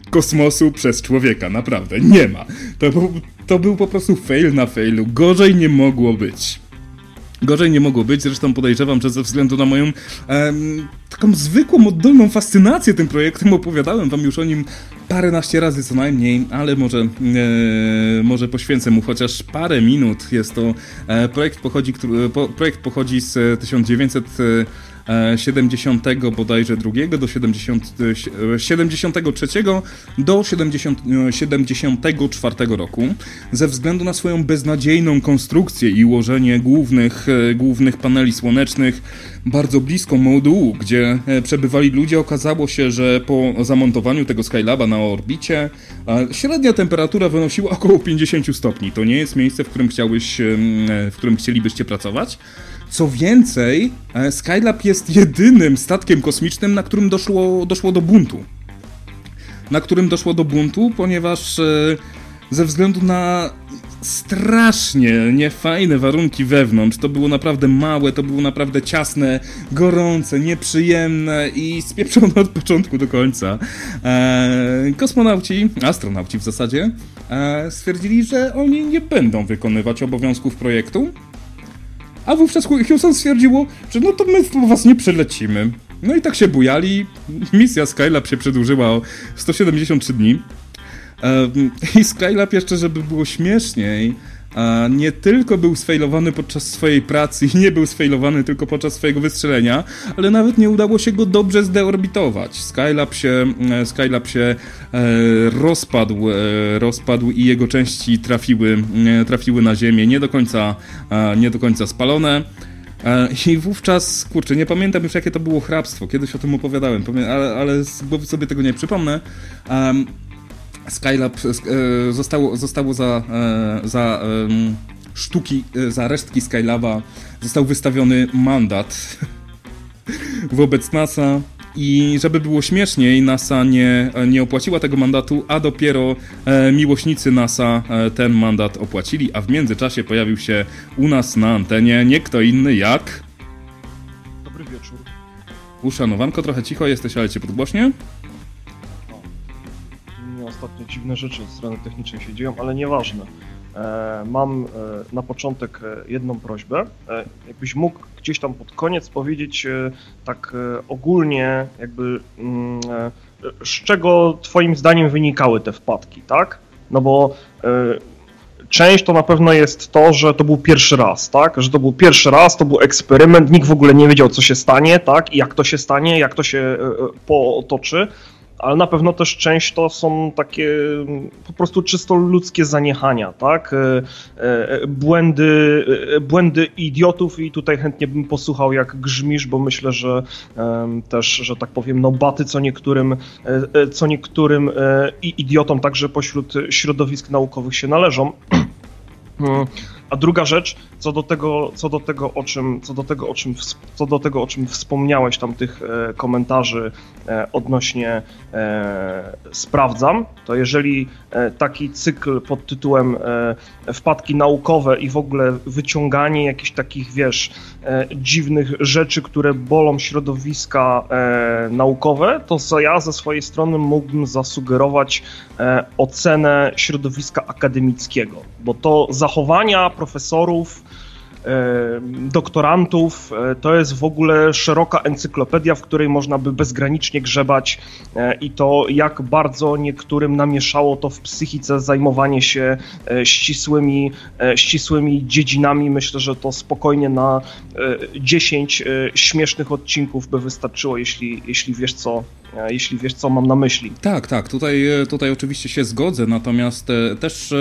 kosmosu przez człowieka. Naprawdę, nie ma. To był po prostu fail na failu. Gorzej nie mogło być. Zresztą podejrzewam, że ze względu na moją taką zwykłą, oddolną fascynację tym projektem opowiadałem wam już o nim paręnaście razy co najmniej, ale może poświęcę mu chociaż parę minut. Jest to projekt pochodzi z 1970 bodajże drugiego do 73 do 74 roku. Ze względu na swoją beznadziejną konstrukcję i ułożenie głównych paneli słonecznych bardzo blisko modułu, gdzie przebywali ludzie, okazało się, że po zamontowaniu tego Skylaba na orbicie średnia temperatura wynosiła około 50 stopni. To nie jest miejsce, w którym chcielibyście pracować. Co więcej, Skylab jest jedynym statkiem kosmicznym, na którym doszło do buntu. Ponieważ ze względu na strasznie niefajne warunki wewnątrz, to było naprawdę małe, to było naprawdę ciasne, gorące, nieprzyjemne i spieprzone od początku do końca. Astronauci w zasadzie, stwierdzili, że oni nie będą wykonywać obowiązków projektu. A wówczas Houston stwierdziło, że no to my po was nie przylecimy. No i tak się bujali. Misja Skylab się przedłużyła o 173 dni. I Skylab, jeszcze żeby było śmieszniej, nie tylko był sfejlowany podczas swojej pracy i nie był sfejlowany tylko podczas swojego wystrzelenia, ale nawet nie udało się go dobrze zdeorbitować. Skylab się rozpadł i jego części trafiły na Ziemię, nie do końca spalone. I wówczas, nie pamiętam już, jakie to było hrabstwo, kiedyś o tym opowiadałem, ale z głowy sobie tego nie przypomnę. Skylab zostało za resztki Skylaba został wystawiony mandat wobec NASA i żeby było śmieszniej, NASA nie opłaciła tego mandatu, a dopiero miłośnicy NASA ten mandat opłacili, a w międzyczasie pojawił się u nas na antenie nie kto inny jak... Dobry wieczór. Uszanowanko, trochę cicho jesteś, ale cię podgłośnie. Ostatnio dziwne rzeczy ze strony technicznej się dzieją, ale nieważne. Mam na początek jedną prośbę. Jakbyś mógł gdzieś tam pod koniec powiedzieć tak ogólnie, jakby z czego twoim zdaniem wynikały te wpadki, tak? No bo część to na pewno jest to, że to był pierwszy raz, tak? Że to był pierwszy raz, to był eksperyment, nikt w ogóle nie wiedział, co się stanie, tak? I jak to się stanie, jak to się potoczy. Ale na pewno też część to są takie po prostu czysto ludzkie zaniechania, tak? Błędy idiotów i tutaj chętnie bym posłuchał, jak grzmisz, bo myślę, że też, że tak powiem, no baty co niektórym i idiotom także pośród środowisk naukowych się należą. A druga rzecz, co do tego, o czym wspomniałeś, tam tych komentarzy odnośnie sprawdzam, to jeżeli taki cykl pod tytułem wpadki naukowe i w ogóle wyciąganie jakichś takich, wiesz, dziwnych rzeczy, które bolą środowiska naukowe, to ja ze swojej strony mógłbym zasugerować ocenę środowiska akademickiego, bo to zachowania profesorów, doktorantów, to jest w ogóle szeroka encyklopedia, w której można by bezgranicznie grzebać i to jak bardzo niektórym namieszało to w psychice zajmowanie się ścisłymi dziedzinami. Myślę, że to spokojnie na 10 śmiesznych odcinków by wystarczyło, jeśli wiesz co. Jeśli wiesz, co mam na myśli. Tak, tutaj oczywiście się zgodzę, natomiast też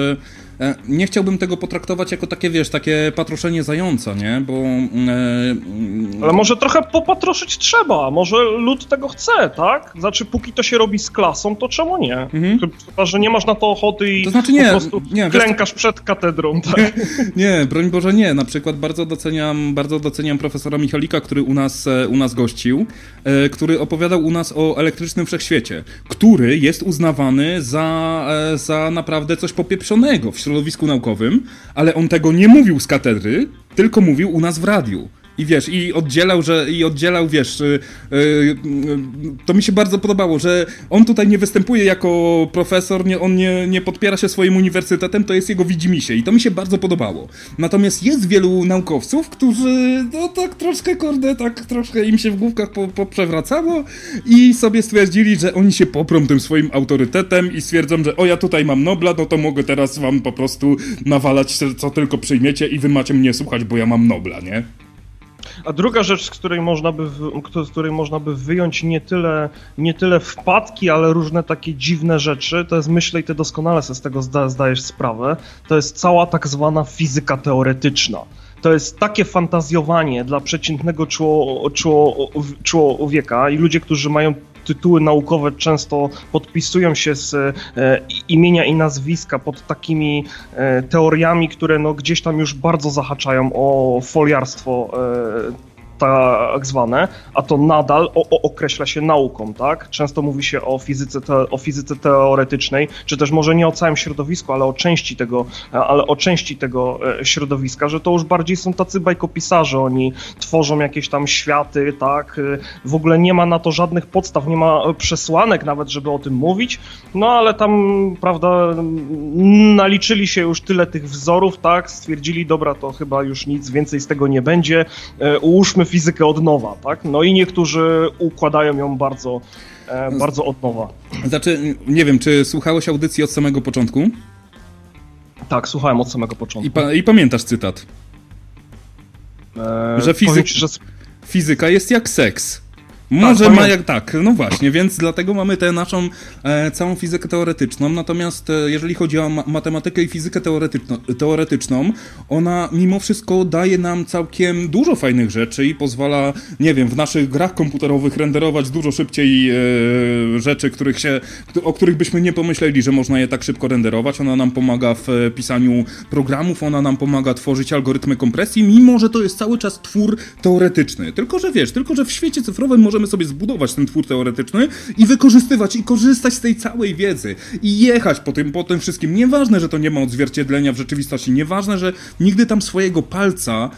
nie chciałbym tego potraktować jako takie, wiesz, takie patroszenie zająca, nie? Bo... Ale może trochę popatroszyć trzeba, może lud tego chce, tak? Znaczy, póki to się robi z klasą, to czemu nie? Chyba, że nie masz na to ochoty i to znaczy nie, po prostu nie, klękasz przed katedrą, tak? Nie, broń Boże, nie. Na przykład bardzo doceniam profesora Michalika, który u nas gościł, który opowiadał u nas o o elektrycznym wszechświecie, który jest uznawany za naprawdę coś popieprzonego w środowisku naukowym, ale on tego nie mówił z katedry, tylko mówił u nas w radiu. I wiesz, i oddzielał, wiesz, to mi się bardzo podobało, że on tutaj nie występuje jako profesor, on nie podpiera się swoim uniwersytetem, to jest jego widzimisię i to mi się bardzo podobało. Natomiast jest wielu naukowców, którzy no tak troszkę im się w główkach poprzewracało i sobie stwierdzili, że oni się poprą tym swoim autorytetem i stwierdzą, że ja tutaj mam Nobla, no to mogę teraz wam po prostu nawalać co tylko przyjmiecie i wy macie mnie słuchać, bo ja mam Nobla, nie? A druga rzecz, z której można by wyjąć nie tyle wpadki, ale różne takie dziwne rzeczy, to jest, myślę, i ty doskonale sobie z tego zdajesz sprawę, to jest cała tak zwana fizyka teoretyczna. To jest takie fantazjowanie dla przeciętnego człowieka i ludzie, którzy mają tytuły naukowe, często podpisują się z imienia i nazwiska pod takimi teoriami, które no gdzieś tam już bardzo zahaczają o foliarstwo tak zwane, a to nadal określa się nauką, tak? Często mówi się o fizyce teoretycznej, czy też może nie o całym środowisku, ale o części tego środowiska, że to już bardziej są tacy bajkopisarze, oni tworzą jakieś tam światy, tak? W ogóle nie ma na to żadnych podstaw, nie ma przesłanek nawet, żeby o tym mówić, no ale tam, prawda, naliczyli się już tyle tych wzorów, tak? Stwierdzili, dobra, to chyba już nic więcej z tego nie będzie, ułóżmy fizykę od nowa, tak? No i niektórzy układają ją bardzo od nowa. Znaczy, nie wiem, czy słuchałeś audycji od samego początku? Tak, słuchałem od samego początku. I pamiętasz cytat? Że fizyka jest jak seks. Może tak, ma jak tak, no właśnie, więc dlatego mamy tę naszą całą fizykę teoretyczną, natomiast jeżeli chodzi o matematykę i fizykę teoretyczną, ona mimo wszystko daje nam całkiem dużo fajnych rzeczy i pozwala, nie wiem, w naszych grach komputerowych renderować dużo szybciej rzeczy, o których byśmy nie pomyśleli, że można je tak szybko renderować. Ona nam pomaga w pisaniu programów, ona nam pomaga tworzyć algorytmy kompresji, mimo że to jest cały czas twór teoretyczny. Tylko że w świecie cyfrowym możemy sobie zbudować ten twór teoretyczny i wykorzystywać i korzystać z tej całej wiedzy i jechać po tym wszystkim. Nieważne, że to nie ma odzwierciedlenia w rzeczywistości, nieważne, że nigdy tam swojego palca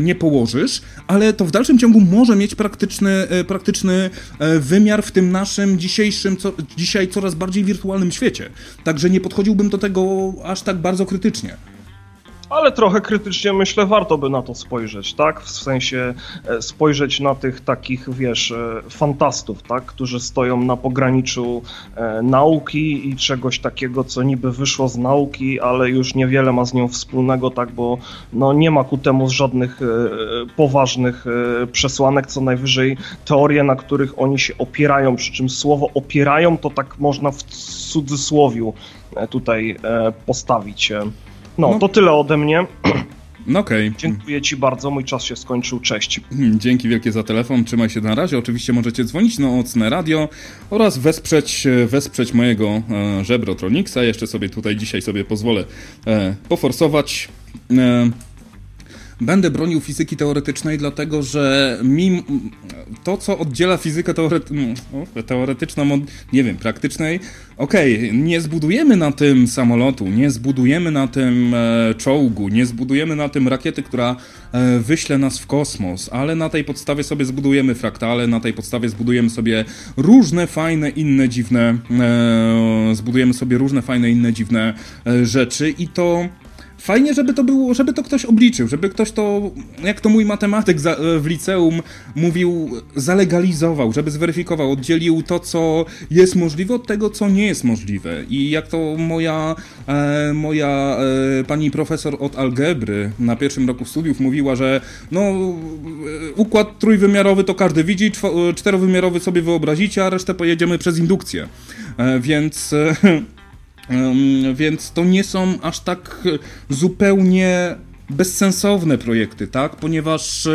nie położysz, ale to w dalszym ciągu może mieć praktyczny wymiar w tym naszym dzisiaj coraz bardziej wirtualnym świecie. Także nie podchodziłbym do tego aż tak bardzo krytycznie. Ale trochę krytycznie, myślę, warto by na to spojrzeć, tak? W sensie spojrzeć na tych takich, wiesz, fantastów, tak? Którzy stoją na pograniczu nauki i czegoś takiego, co niby wyszło z nauki, ale już niewiele ma z nią wspólnego, tak? Bo no, nie ma ku temu żadnych poważnych przesłanek, co najwyżej teorie, na których oni się opierają, przy czym słowo opierają to tak można w cudzysłowiu tutaj postawić. No, to tyle ode mnie. No okej. Dziękuję ci bardzo, mój czas się skończył, cześć. Dzięki wielkie za telefon, trzymaj się na razie. Oczywiście możecie dzwonić na Nocne Radio oraz wesprzeć mojego żebrotroniksa. Jeszcze sobie tutaj dzisiaj sobie pozwolę poforsować. Będę bronił fizyki teoretycznej, dlatego że to, co oddziela fizykę teoretyczną od, nie wiem, praktycznej, okej, nie zbudujemy na tym samolotu, nie zbudujemy na tym czołgu, nie zbudujemy na tym rakiety, która wyśle nas w kosmos, ale na tej podstawie sobie zbudujemy fraktale, na tej podstawie zbudujemy sobie różne fajne, inne, dziwne rzeczy i to... Fajnie, żeby to było, żeby to ktoś obliczył, żeby ktoś to, jak to mój matematyk w liceum mówił, zalegalizował, żeby zweryfikował, oddzielił to, co jest możliwe od tego, co nie jest możliwe. I jak to moja pani profesor od algebry na pierwszym roku studiów mówiła, że układ trójwymiarowy to każdy widzi, czterowymiarowy sobie wyobrazicie, a resztę pojedziemy przez indukcję. Więc to nie są aż tak zupełnie bezsensowne projekty, tak? Ponieważ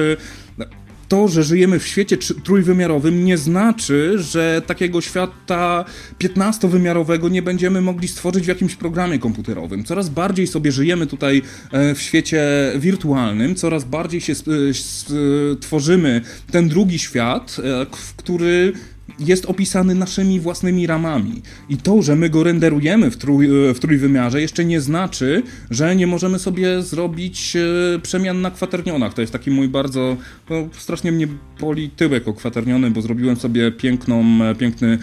to, że żyjemy w świecie trójwymiarowym, nie znaczy, że takiego świata 15-wymiarowego nie będziemy mogli stworzyć w jakimś programie komputerowym. Coraz bardziej sobie żyjemy tutaj w świecie wirtualnym, coraz bardziej się tworzymy ten drugi świat, który jest opisany naszymi własnymi ramami. I to, że my go renderujemy w trójwymiarze, jeszcze nie znaczy, że nie możemy sobie zrobić przemian na kwaternionach. To jest taki mój bardzo... No, strasznie mnie boli tyłek o kwaterniony, bo zrobiłem sobie piękny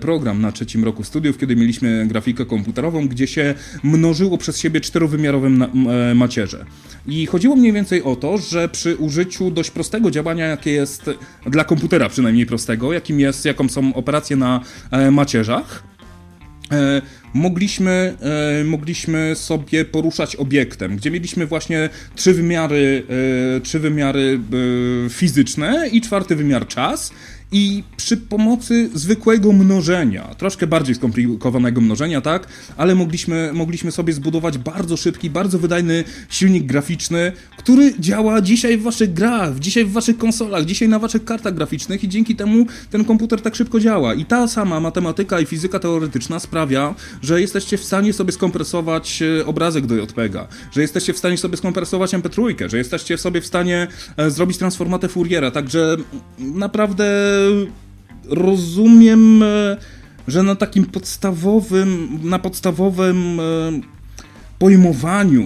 program na trzecim roku studiów, kiedy mieliśmy grafikę komputerową, gdzie się mnożyło przez siebie czterowymiarowym macierze. I chodziło mniej więcej o to, że przy użyciu dość prostego działania, jakie jest dla komputera przynajmniej prostego, jaką są operacje na macierzach, mogliśmy sobie poruszać obiektem, gdzie mieliśmy właśnie trzy wymiary fizyczne i czwarty wymiar czas. I przy pomocy zwykłego mnożenia, troszkę bardziej skomplikowanego mnożenia, tak, ale mogliśmy sobie zbudować bardzo szybki, bardzo wydajny silnik graficzny, który działa dzisiaj w waszych grach, dzisiaj w waszych konsolach, dzisiaj na waszych kartach graficznych i dzięki temu ten komputer tak szybko działa. I ta sama matematyka i fizyka teoretyczna sprawia, że jesteście w stanie sobie skompresować obrazek do JPEG-a, że jesteście w stanie sobie skompresować MP3, że jesteście sobie w stanie zrobić transformatę Fouriera, także naprawdę... Rozumiem, że na takim podstawowym pojmowaniu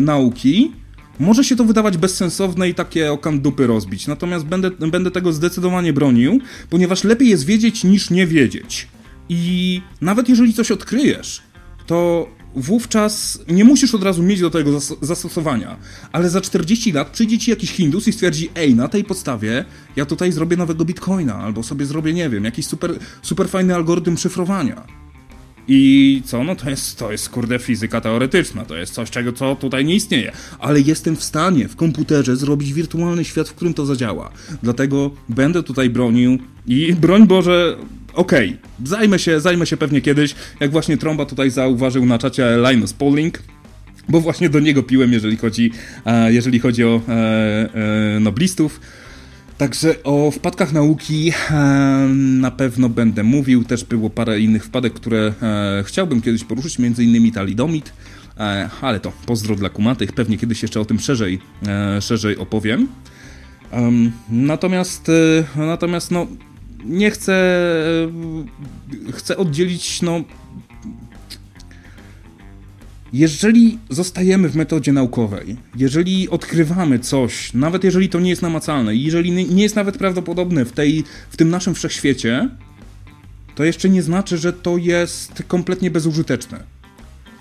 nauki może się to wydawać bezsensowne i takie okan dupy rozbić. Natomiast będę tego zdecydowanie bronił, ponieważ lepiej jest wiedzieć niż nie wiedzieć. I nawet jeżeli coś odkryjesz, to wówczas nie musisz od razu mieć do tego zastosowania, ale za 40 lat przyjdzie ci jakiś Hindus i stwierdzi: ej, na tej podstawie ja tutaj zrobię nowego bitcoina, albo sobie zrobię, nie wiem, jakiś super fajny algorytm szyfrowania. I co? No to jest kurde fizyka teoretyczna, to jest coś, co tutaj nie istnieje, ale jestem w stanie w komputerze zrobić wirtualny świat, w którym to zadziała. Dlatego będę tutaj bronił i broń Boże... Okej, zajmę się pewnie kiedyś, jak właśnie Tromba tutaj zauważył na czacie Linus Pauling, bo właśnie do niego piłem, jeżeli chodzi o noblistów. Także o wpadkach nauki na pewno będę mówił. Też było parę innych wpadek, które chciałbym kiedyś poruszyć, między innymi talidomid, ale to pozdro dla kumatych. Pewnie kiedyś jeszcze o tym szerzej opowiem. Natomiast no... Nie chcę oddzielić, no... Jeżeli zostajemy w metodzie naukowej, jeżeli odkrywamy coś, nawet jeżeli to nie jest namacalne, jeżeli nie jest nawet prawdopodobne w tym naszym wszechświecie, to jeszcze nie znaczy, że to jest kompletnie bezużyteczne.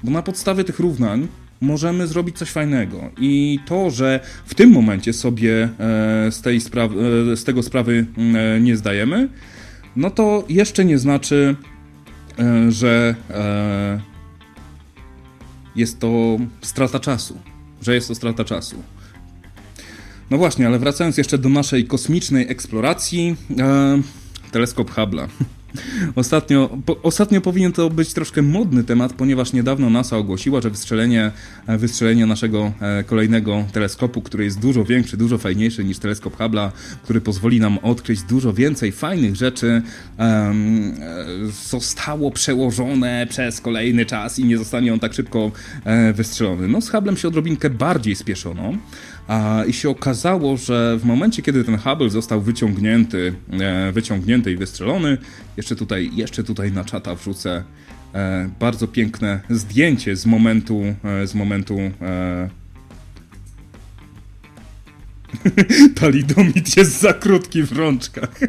Bo na podstawie tych równań możemy zrobić coś fajnego. I to, że w tym momencie sobie z tego sprawy nie zdajemy, no to jeszcze nie znaczy, że jest to strata czasu. No właśnie, ale wracając jeszcze do naszej kosmicznej eksploracji, teleskop Hubble'a. Ostatnio powinien to być troszkę modny temat, ponieważ niedawno NASA ogłosiła, że wystrzelenie naszego kolejnego teleskopu, który jest dużo większy, dużo fajniejszy niż teleskop Hubble'a, który pozwoli nam odkryć dużo więcej fajnych rzeczy, zostało przełożone przez kolejny czas i nie zostanie on tak szybko wystrzelony. No z Hubble'em się odrobinkę bardziej spieszono. I się okazało, że w momencie, kiedy ten Hubble został wyciągnięty i wystrzelony, jeszcze tutaj na czata wrzucę bardzo piękne zdjęcie z momentu talidomid jest za krótki w rączkach.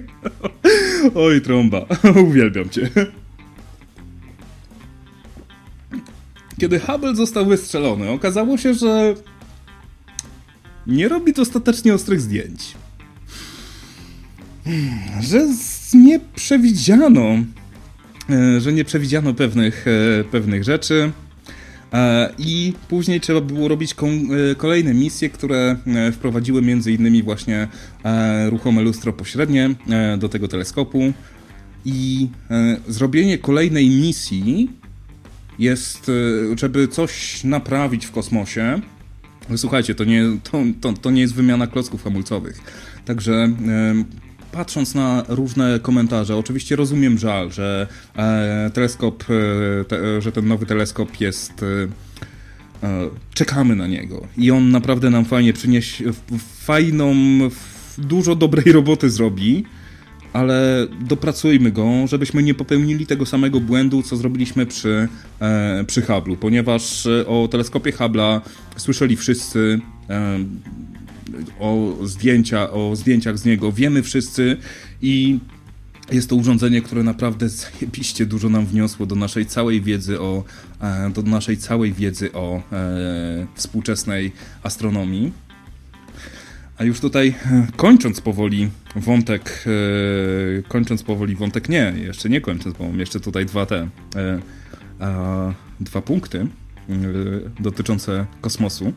Oj, Trąba, uwielbiam cię. Kiedy Hubble został wystrzelony, okazało się, że nie robi dostatecznie ostrych zdjęć. Że nie przewidziano pewnych rzeczy i później trzeba było robić kolejne misje, które wprowadziły między innymi właśnie ruchome lustro pośrednie do tego teleskopu i zrobienie kolejnej misji jest, żeby coś naprawić w kosmosie. Słuchajcie, to nie jest wymiana klocków hamulcowych. Także patrząc na różne komentarze, oczywiście rozumiem żal, że że ten nowy teleskop jest... czekamy na niego i on naprawdę nam fajnie przyniesie... dużo dobrej roboty zrobi. ale dopracujmy go, żebyśmy nie popełnili tego samego błędu, co zrobiliśmy przy Hubble'u, ponieważ o teleskopie Hubble'a słyszeli wszyscy, o zdjęciach z niego wiemy wszyscy i jest to urządzenie, które naprawdę zajebiście dużo nam wniosło do naszej całej wiedzy o współczesnej astronomii. A już tutaj kończąc powoli wątek, bo mam jeszcze tutaj dwa punkty dotyczące kosmosu.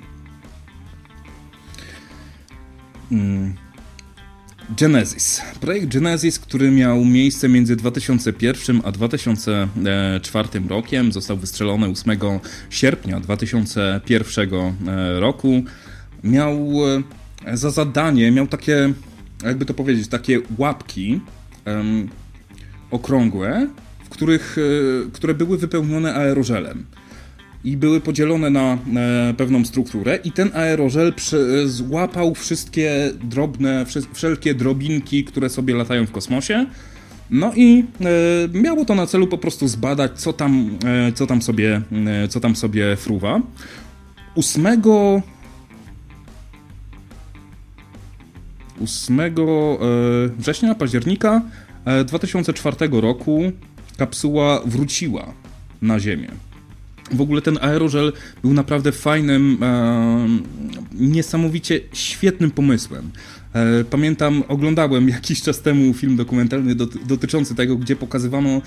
Genesis. Projekt Genesis, który miał miejsce między 2001 a 2004 rokiem, został wystrzelony 8 sierpnia 2001 roku. Miał takie, jakby to powiedzieć, takie łapki okrągłe, które były wypełnione aerożelem. I były podzielone na pewną strukturę i ten aerożel złapał wszystkie wszelkie drobinki, które sobie latają w kosmosie. No i miało to na celu po prostu zbadać, co tam sobie fruwa. 8 września, października 2004 roku kapsuła wróciła na Ziemię. W ogóle ten aerożel był naprawdę fajnym, niesamowicie świetnym pomysłem. Pamiętam, oglądałem jakiś czas temu film dokumentalny dotyczący tego, gdzie pokazywano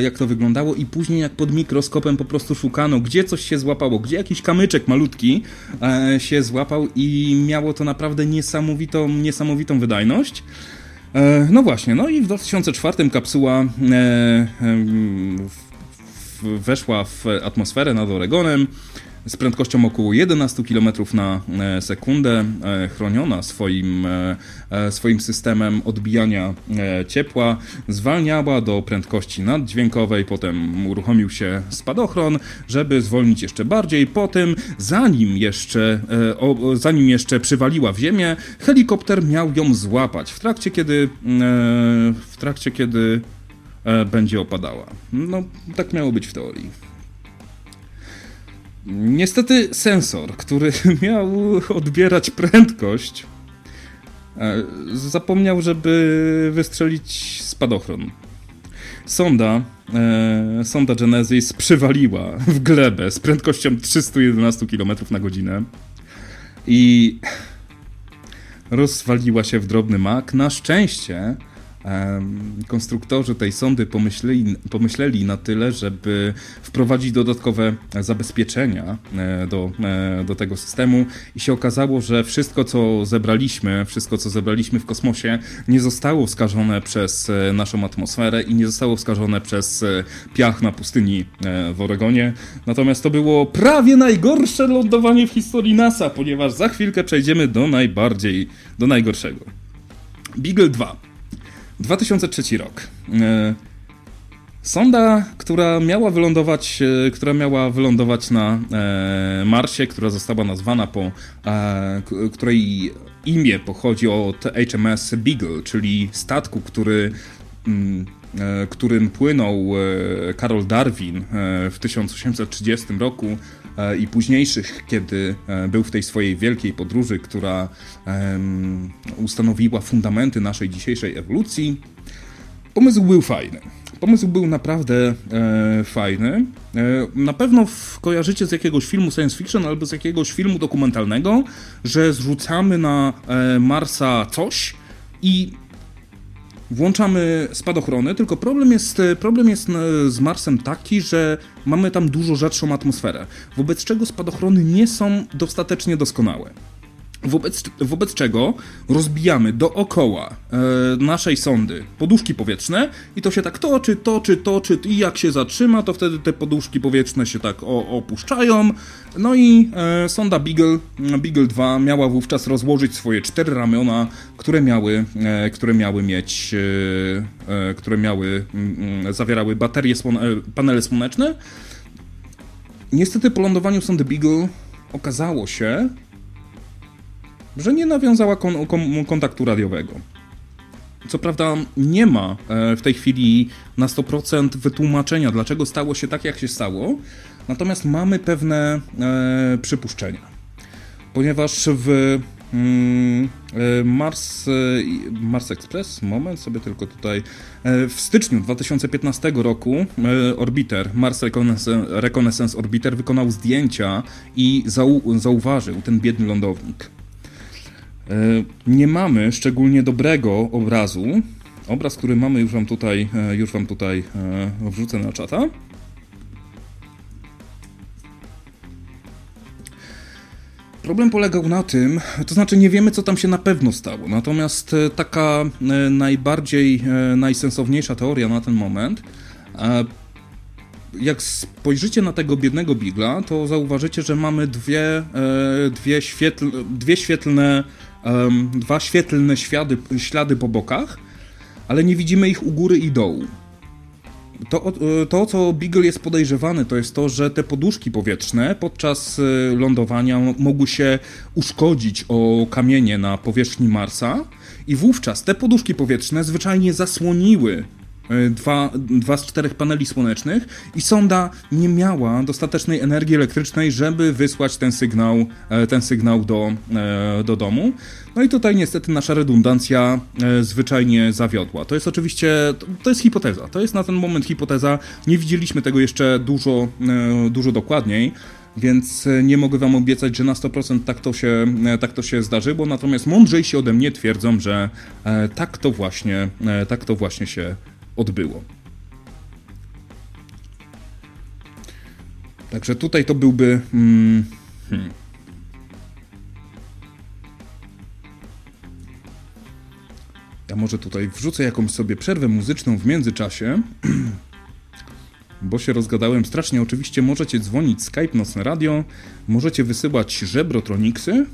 jak to wyglądało i później jak pod mikroskopem po prostu szukano, gdzie coś się złapało, gdzie jakiś kamyczek malutki się złapał i miało to naprawdę niesamowitą wydajność. No właśnie, no i w 2004 kapsuła weszła w atmosferę nad Oregonem z prędkością około 11 km na sekundę, chroniona swoim systemem odbijania ciepła, zwalniała do prędkości naddźwiękowej, potem uruchomił się spadochron, żeby zwolnić jeszcze bardziej. Po tym, zanim jeszcze przywaliła w ziemię, helikopter miał ją złapać w trakcie, kiedy będzie opadała. No, tak miało być w teorii. Niestety sensor, który miał odbierać prędkość, zapomniał, żeby wystrzelić spadochron. Sonda Genesis przywaliła w glebę z prędkością 311 km na godzinę i rozwaliła się w drobny mak. Na szczęście konstruktorzy tej sondy pomyśleli na tyle, żeby wprowadzić dodatkowe zabezpieczenia do tego systemu i się okazało, że wszystko co zebraliśmy w kosmosie nie zostało skażone przez naszą atmosferę i nie zostało skażone przez piach na pustyni w Oregonie. Natomiast to było prawie najgorsze lądowanie w historii NASA, ponieważ za chwilkę przejdziemy do najgorszego. Beagle 2. 2003 rok. Sonda, która miała wylądować na Marsie, która została nazwana której imię pochodzi od HMS Beagle, czyli statku, którym płynął Karol Darwin w 1830 roku i późniejszych, kiedy był w tej swojej wielkiej podróży, która ustanowiła fundamenty naszej dzisiejszej ewolucji. Pomysł był fajny. Pomysł był naprawdę fajny. Na pewno kojarzycie z jakiegoś filmu science fiction albo z jakiegoś filmu dokumentalnego, że zrzucamy na Marsa coś i włączamy spadochrony, tylko problem jest z Marsem taki, że mamy tam dużo rzadszą atmosferę, wobec czego spadochrony nie są dostatecznie doskonałe. Wobec czego rozbijamy dookoła naszej sondy poduszki powietrzne i to się tak toczy i jak się zatrzyma, to wtedy te poduszki powietrzne się tak opuszczają. No i sonda Beagle 2 miała wówczas rozłożyć swoje 4 ramiona, które zawierały baterie, panele słoneczne. Niestety po lądowaniu sondy Beagle okazało się, że nie nawiązała kontaktu radiowego. Co prawda nie ma w tej chwili na 100% wytłumaczenia, dlaczego stało się tak, jak się stało, natomiast mamy pewne przypuszczenia, ponieważ w Mars Express, moment, sobie tylko tutaj, w styczniu 2015 roku orbiter, Mars Reconnaissance Orbiter wykonał zdjęcia i zauważył ten biedny lądownik. Nie mamy szczególnie dobrego obrazu. Obraz, który mamy, już wam tutaj wrzucę na czata. Problem polegał na tym, to znaczy nie wiemy, co tam się na pewno stało, natomiast taka najsensowniejsza teoria na ten moment, jak spojrzycie na tego biednego Beagla, to zauważycie, że mamy dwa świetlne ślady po bokach, ale nie widzimy ich u góry i dołu. To, co Beagle jest podejrzewany, to jest to, że te poduszki powietrzne podczas lądowania mogły się uszkodzić o kamienie na powierzchni Marsa i wówczas te poduszki powietrzne zwyczajnie zasłoniły dwa z czterech paneli słonecznych i sonda nie miała dostatecznej energii elektrycznej, żeby wysłać ten sygnał do domu. No i tutaj niestety nasza redundancja zwyczajnie zawiodła. To jest oczywiście, to jest hipoteza, to jest na ten moment hipoteza, nie widzieliśmy tego jeszcze dużo dokładniej, więc nie mogę wam obiecać, że na 100% tak to się zdarzyło, natomiast mądrzejsi ode mnie twierdzą, że tak to właśnie się odbyło. Także tutaj to byłby... Ja może tutaj wrzucę jakąś sobie przerwę muzyczną w międzyczasie, bo się rozgadałem strasznie. Oczywiście możecie dzwonić Skype, Nocne Radio, możecie wysyłać żebrotroniksy.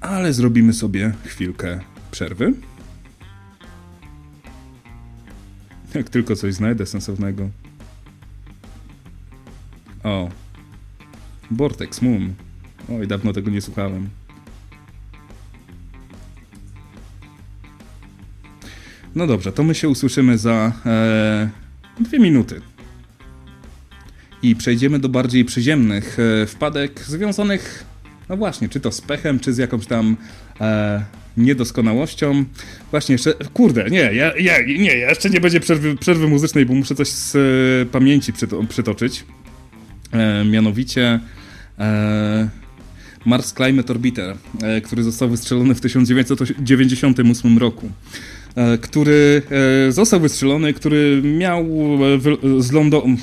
Ale zrobimy sobie chwilkę przerwy. Jak tylko coś znajdę sensownego. O. Vortex Moon. Oj, dawno tego nie słuchałem. No dobrze, to my się usłyszymy za 2 minuty. I przejdziemy do bardziej przyziemnych wpadek związanych... No właśnie, czy to z pechem, czy z jakąś tam niedoskonałością. Właśnie jeszcze... Kurde, jeszcze nie będzie przerwy muzycznej, bo muszę coś z pamięci przytoczyć. Mianowicie Mars Climate Orbiter, który został wystrzelony w 1998 roku. Który miał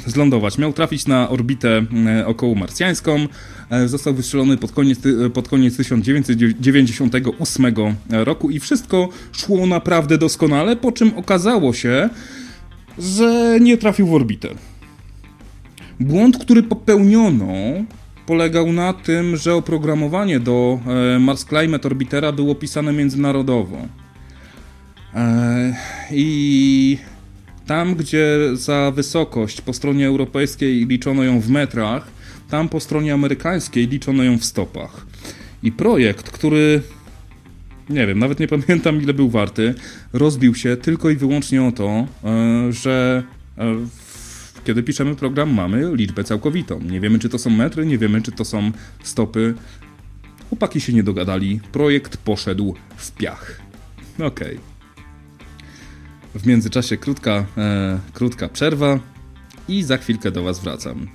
zlądować, miał trafić na orbitę okołomarsjańską. Został wystrzelony pod koniec 1998 roku i wszystko szło naprawdę doskonale, po czym okazało się, że nie trafił w orbitę. Błąd, który popełniono, polegał na tym, że oprogramowanie do Mars Climate Orbitera było pisane międzynarodowo. I tam, gdzie za wysokość po stronie europejskiej liczono ją w metrach, tam po stronie amerykańskiej liczono ją w stopach. I projekt, który, nie wiem, nawet nie pamiętam ile był warty, rozbił się tylko i wyłącznie o to, że kiedy piszemy program, mamy liczbę całkowitą. Nie wiemy, czy to są metry, nie wiemy, czy to są stopy. Chłopaki się nie dogadali. Projekt poszedł w piach. Okej. W międzyczasie krótka przerwa i za chwilkę do was wracam.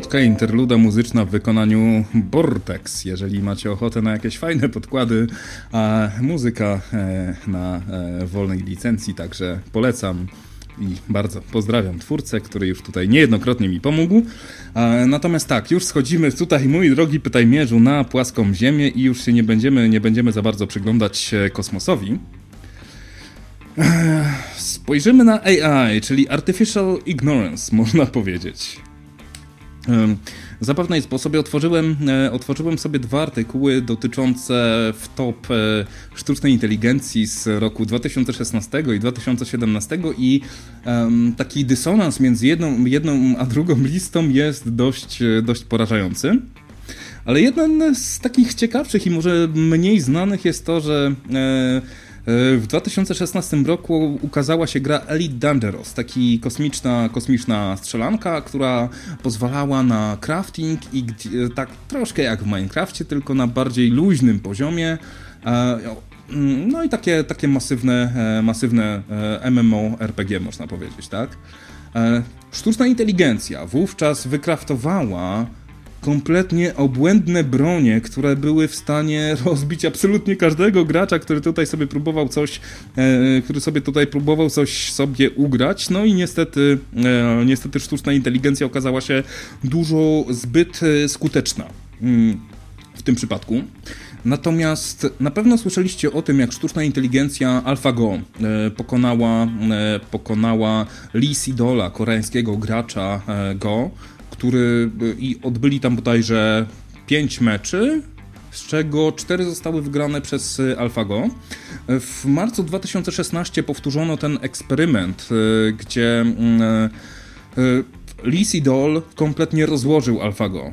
krótka interluda muzyczna w wykonaniu Vortex. Jeżeli macie ochotę na jakieś fajne podkłady, a muzyka na wolnej licencji, także polecam. I bardzo pozdrawiam twórcę, który już tutaj niejednokrotnie mi pomógł. Natomiast tak, już schodzimy tutaj, mój drogi pytajmierzu, na płaską Ziemię i już się nie będziemy za bardzo przyglądać kosmosowi. Spojrzymy na AI, czyli Artificial Ignorance, można powiedzieć. Za pewnej sposobie otworzyłem sobie dwa artykuły dotyczące wtop sztucznej inteligencji z roku 2016 i 2017 i taki dysonans między jedną a drugą listą jest dość porażający. Ale jeden z takich ciekawszych i może mniej znanych jest to, że w 2016 roku ukazała się gra Elite Dangerous, taki kosmiczna strzelanka, która pozwalała na crafting i tak troszkę jak w Minecrafcie, tylko na bardziej luźnym poziomie. No i takie masywne MMORPG, można powiedzieć, tak? Sztuczna inteligencja wówczas wykraftowała kompletnie obłędne bronie, które były w stanie rozbić absolutnie każdego gracza, który sobie próbował coś ugrać. No i niestety sztuczna inteligencja okazała się dużo zbyt skuteczna w tym przypadku. Natomiast na pewno słyszeliście o tym, jak sztuczna inteligencja AlphaGo pokonała Lee Seedola, koreańskiego gracza Go, i odbyli tam bodajże 5 meczy, z czego 4 zostały wygrane przez AlphaGo. W marcu 2016 powtórzono ten eksperyment, gdzie Lee Seedola kompletnie rozłożył AlphaGo.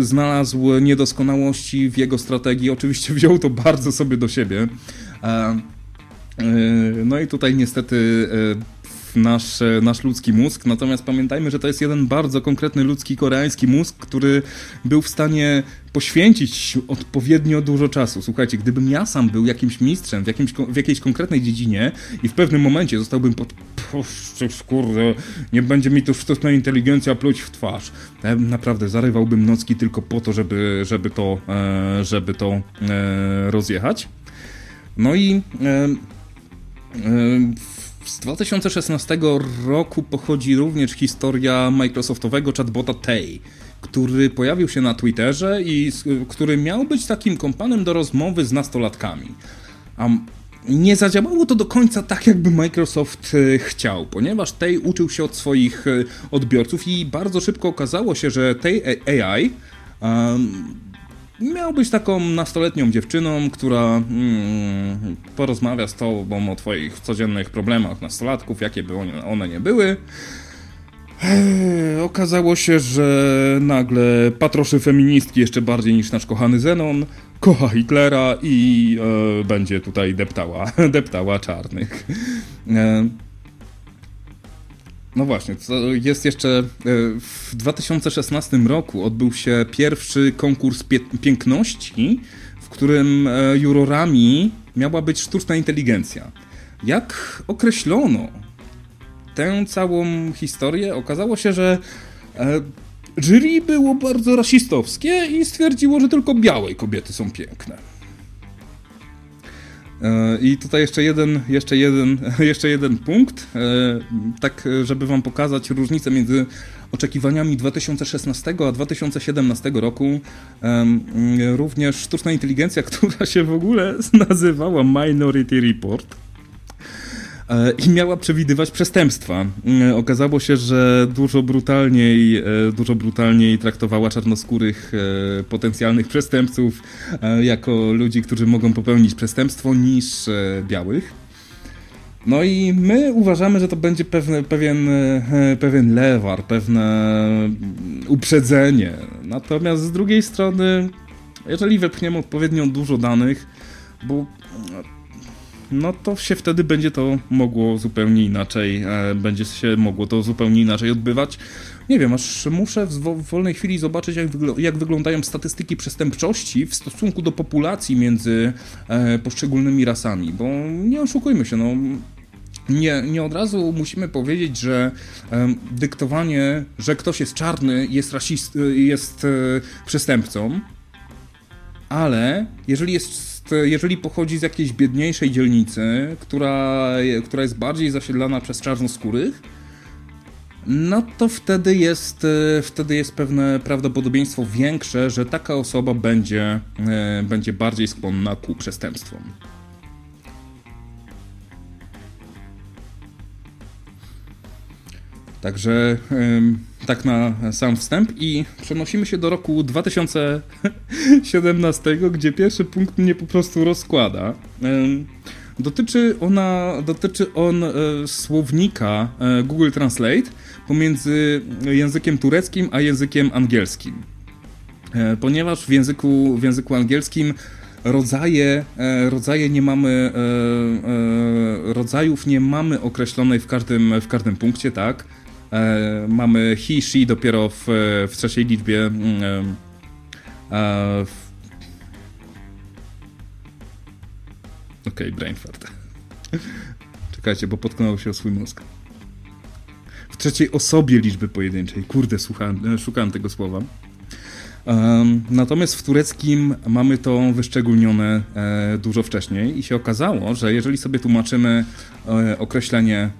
Znalazł niedoskonałości w jego strategii, oczywiście wziął to bardzo sobie do siebie. No i tutaj niestety nasz ludzki mózg, natomiast pamiętajmy, że to jest jeden bardzo konkretny ludzki koreański mózg, który był w stanie poświęcić odpowiednio dużo czasu. Słuchajcie, gdybym ja sam był jakimś mistrzem w jakiejś konkretnej dziedzinie i w pewnym momencie zostałbym kurde, nie będzie mi tu sztuczna inteligencja pluć w twarz. Naprawdę, zarywałbym nocki tylko po to, żeby to rozjechać. No i z 2016 roku pochodzi również historia Microsoftowego chatbota Tay, który pojawił się na Twitterze i który miał być takim kompanem do rozmowy z nastolatkami. Nie zadziałało to do końca tak, jakby Microsoft chciał, ponieważ Tay uczył się od swoich odbiorców i bardzo szybko okazało się, że Tay AI miał być taką nastoletnią dziewczyną, która porozmawia z tobą o twoich codziennych problemach nastolatków, jakie by one nie były. Okazało się, że nagle patroszy feministki jeszcze bardziej niż nasz kochany Zenon, kocha Hitlera i będzie tutaj deptała czarnych. No właśnie, jest jeszcze w 2016 roku odbył się pierwszy konkurs piękności, w którym jurorami miała być sztuczna inteligencja. Jak określono tę całą historię, okazało się, że jury było bardzo rasistowskie i stwierdziło, że tylko białe kobiety są piękne. I tutaj jeszcze jeden punkt, tak żeby wam pokazać różnicę między oczekiwaniami 2016 a 2017 roku. Również sztuczna inteligencja, która się w ogóle nazywała Minority Report i miała przewidywać przestępstwa. Okazało się, że dużo brutalniej traktowała czarnoskórych potencjalnych przestępców jako ludzi, którzy mogą popełnić przestępstwo, niż białych. No i my uważamy, że to będzie pewien lewar, pewne uprzedzenie. Natomiast z drugiej strony, jeżeli wepchniemy odpowiednio dużo danych, no to się wtedy będzie to mogło zupełnie inaczej, odbywać. Nie wiem, aż muszę w wolnej chwili zobaczyć, jak wyglądają statystyki przestępczości w stosunku do populacji między poszczególnymi rasami, bo nie oszukujmy się, no Nie od razu musimy powiedzieć, że dyktowanie, że ktoś jest czarny, jest rasistą, jest przestępcą, ale jeżeli pochodzi z jakiejś biedniejszej dzielnicy, która jest bardziej zasiedlana przez czarnoskórych, no to wtedy jest pewne prawdopodobieństwo większe, że taka osoba będzie bardziej skłonna ku przestępstwom. Także tak na sam wstęp i przenosimy się do roku 2017, gdzie pierwszy punkt mnie po prostu rozkłada. Dotyczy on słownika Google Translate pomiędzy językiem tureckim a językiem angielskim. Ponieważ w języku angielskim rodzajów nie mamy określonej w każdym punkcie, tak? Mamy he, she dopiero w trzeciej liczbie. Okej, brain fart. Czekajcie, bo potknął się o swój mózg. W trzeciej osobie liczby pojedynczej. Kurde, szukałem tego słowa. Natomiast w tureckim mamy to wyszczególnione dużo wcześniej i się okazało, że jeżeli sobie tłumaczymy określenie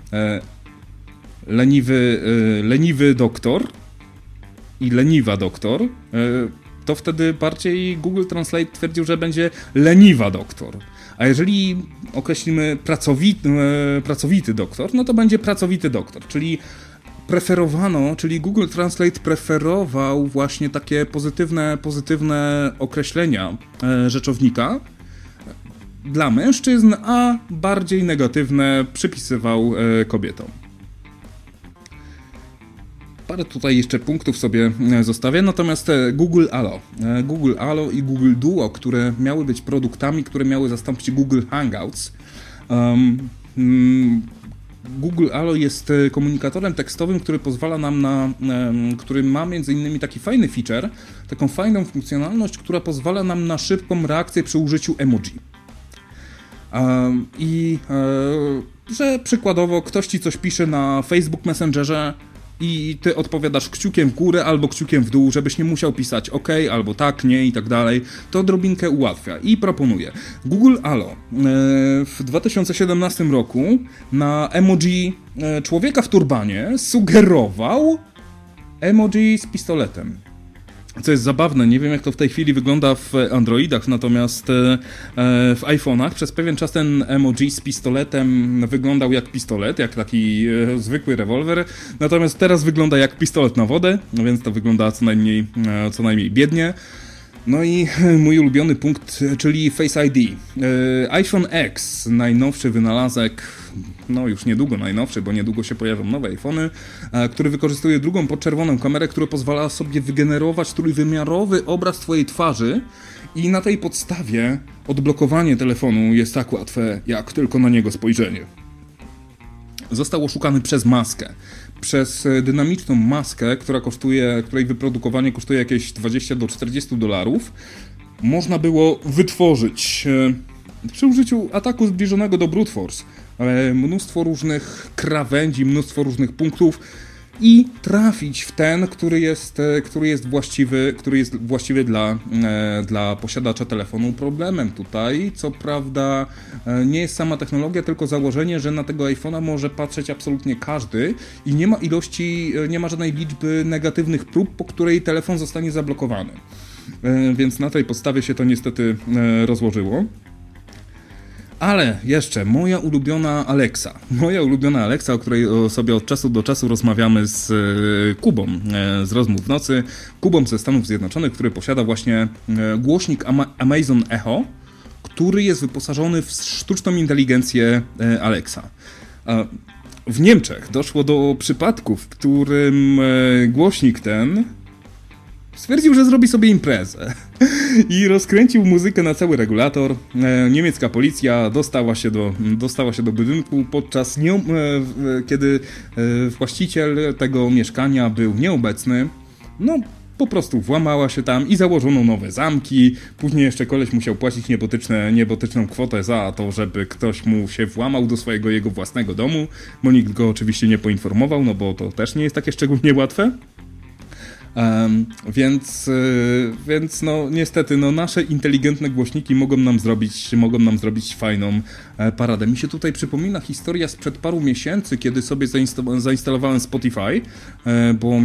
leniwy doktor i leniwa doktor, to wtedy bardziej Google Translate twierdził, że będzie leniwa doktor. A jeżeli określimy pracowity doktor, no to będzie pracowity doktor, czyli Google Translate preferował właśnie takie pozytywne określenia rzeczownika dla mężczyzn, a bardziej negatywne przypisywał kobietom. Parę tutaj jeszcze punktów sobie zostawię, natomiast Google Allo i Google Duo, które miały być produktami, które miały zastąpić Google Hangouts. Google Allo jest komunikatorem tekstowym, który pozwala nam który ma między innymi taki fajny feature, taką fajną funkcjonalność, która pozwala nam na szybką reakcję przy użyciu emoji. I że przykładowo ktoś ci coś pisze na Facebook Messengerze i ty odpowiadasz kciukiem w górę albo kciukiem w dół, żebyś nie musiał pisać OK albo tak, nie i tak dalej. To odrobinkę ułatwia i proponuje. Google Allo w 2017 roku na emoji człowieka w turbanie sugerował emoji z pistoletem. Co jest zabawne, nie wiem jak to w tej chwili wygląda w Androidach, natomiast w iPhone'ach przez pewien czas ten emoji z pistoletem wyglądał jak pistolet, jak taki zwykły rewolwer, natomiast teraz wygląda jak pistolet na wodę, no więc to wygląda co najmniej biednie. No i mój ulubiony punkt, czyli Face ID. iPhone X, najnowszy wynalazek, no już niedługo najnowszy, bo niedługo się pojawią nowe iPhony, który wykorzystuje drugą podczerwoną kamerę, która pozwala sobie wygenerować trójwymiarowy obraz twojej twarzy i na tej podstawie odblokowanie telefonu jest tak łatwe, jak tylko na niego spojrzenie. Został oszukany przez maskę. Przez dynamiczną maskę, której wyprodukowanie kosztuje jakieś $20 do $40, można było wytworzyć przy użyciu ataku zbliżonego do brute force mnóstwo różnych krawędzi, mnóstwo różnych punktów i trafić w ten, który jest właściwy dla posiadacza telefonu. Problemem tutaj, co prawda, nie jest sama technologia, tylko założenie, że na tego iPhone'a może patrzeć absolutnie każdy i nie ma żadnej liczby negatywnych prób, po której telefon zostanie zablokowany. Więc na tej podstawie się to niestety rozłożyło. Ale jeszcze moja ulubiona Alexa, o której sobie od czasu do czasu rozmawiamy z Kubą z rozmów w nocy. Kubą ze Stanów Zjednoczonych, który posiada właśnie głośnik Amazon Echo, który jest wyposażony w sztuczną inteligencję Alexa. W Niemczech doszło do przypadku, w którym głośnik ten stwierdził, że zrobi sobie imprezę i rozkręcił muzykę na cały regulator. Niemiecka policja dostała się do budynku, podczas kiedy właściciel tego mieszkania był nieobecny. No, po prostu włamała się tam i założono nowe zamki. Później jeszcze koleś musiał płacić niebotyczną kwotę za to, żeby ktoś mu się włamał do swojego jego własnego domu, bo nikt go oczywiście nie poinformował, no bo to też nie jest takie szczególnie łatwe. Więc no niestety no, nasze inteligentne głośniki mogą nam zrobić fajną paradę. Mi się tutaj przypomina historia sprzed paru miesięcy, kiedy sobie zainstalowałem Spotify, bo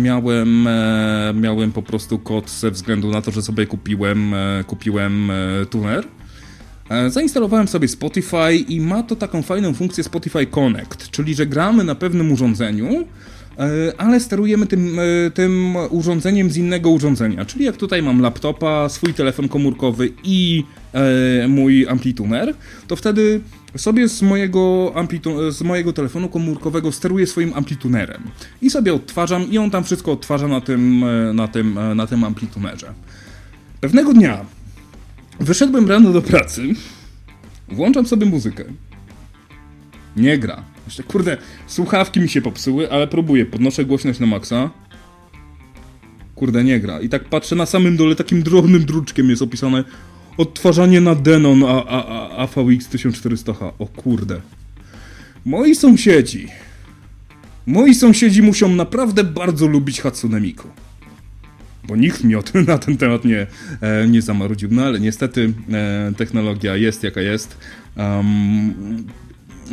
miałem po prostu kod ze względu na to, że sobie kupiłem tuner. Zainstalowałem sobie Spotify i ma to taką fajną funkcję Spotify Connect, czyli że gramy na pewnym urządzeniu, ale sterujemy tym urządzeniem z innego urządzenia. Czyli jak tutaj mam laptopa, swój telefon komórkowy i mój amplituner, to wtedy sobie z mojego telefonu komórkowego steruję swoim amplitunerem. I sobie odtwarzam i on tam wszystko odtwarza na tym amplitunerze. Pewnego dnia wyszedłem rano do pracy, włączam sobie muzykę. Nie gra. Jeszcze, kurde, słuchawki mi się popsuły, ale próbuję, podnoszę głośność na maksa. Kurde, nie gra. I tak patrzę na samym dole, takim drobnym druczkiem jest opisane odtwarzanie na Denon AVX 1400H. O kurde. Moi sąsiedzi muszą naprawdę bardzo lubić Hatsune Miku. Bo nikt mi na ten temat nie zamarudził. No ale niestety technologia jest jaka jest.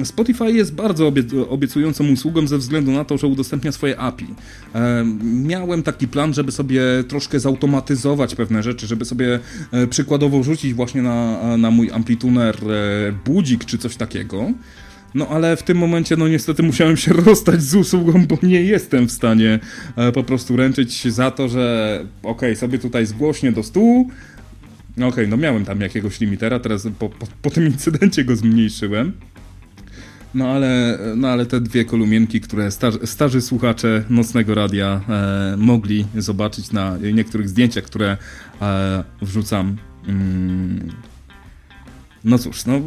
Spotify jest bardzo obiecującą usługą ze względu na to, że udostępnia swoje API. Miałem taki plan, żeby sobie troszkę zautomatyzować pewne rzeczy, żeby sobie przykładowo rzucić właśnie na mój amplituner budzik czy coś takiego. No ale w tym momencie no niestety musiałem się rozstać z usługą, bo nie jestem w stanie po prostu ręczyć za to, że okej, sobie tutaj zgłośnię do 100. Okej, no miałem tam jakiegoś limitera, teraz po tym incydencie go zmniejszyłem. No ale te dwie kolumienki, które starzy słuchacze Nocnego Radia mogli zobaczyć na niektórych zdjęciach, które wrzucam. No cóż, no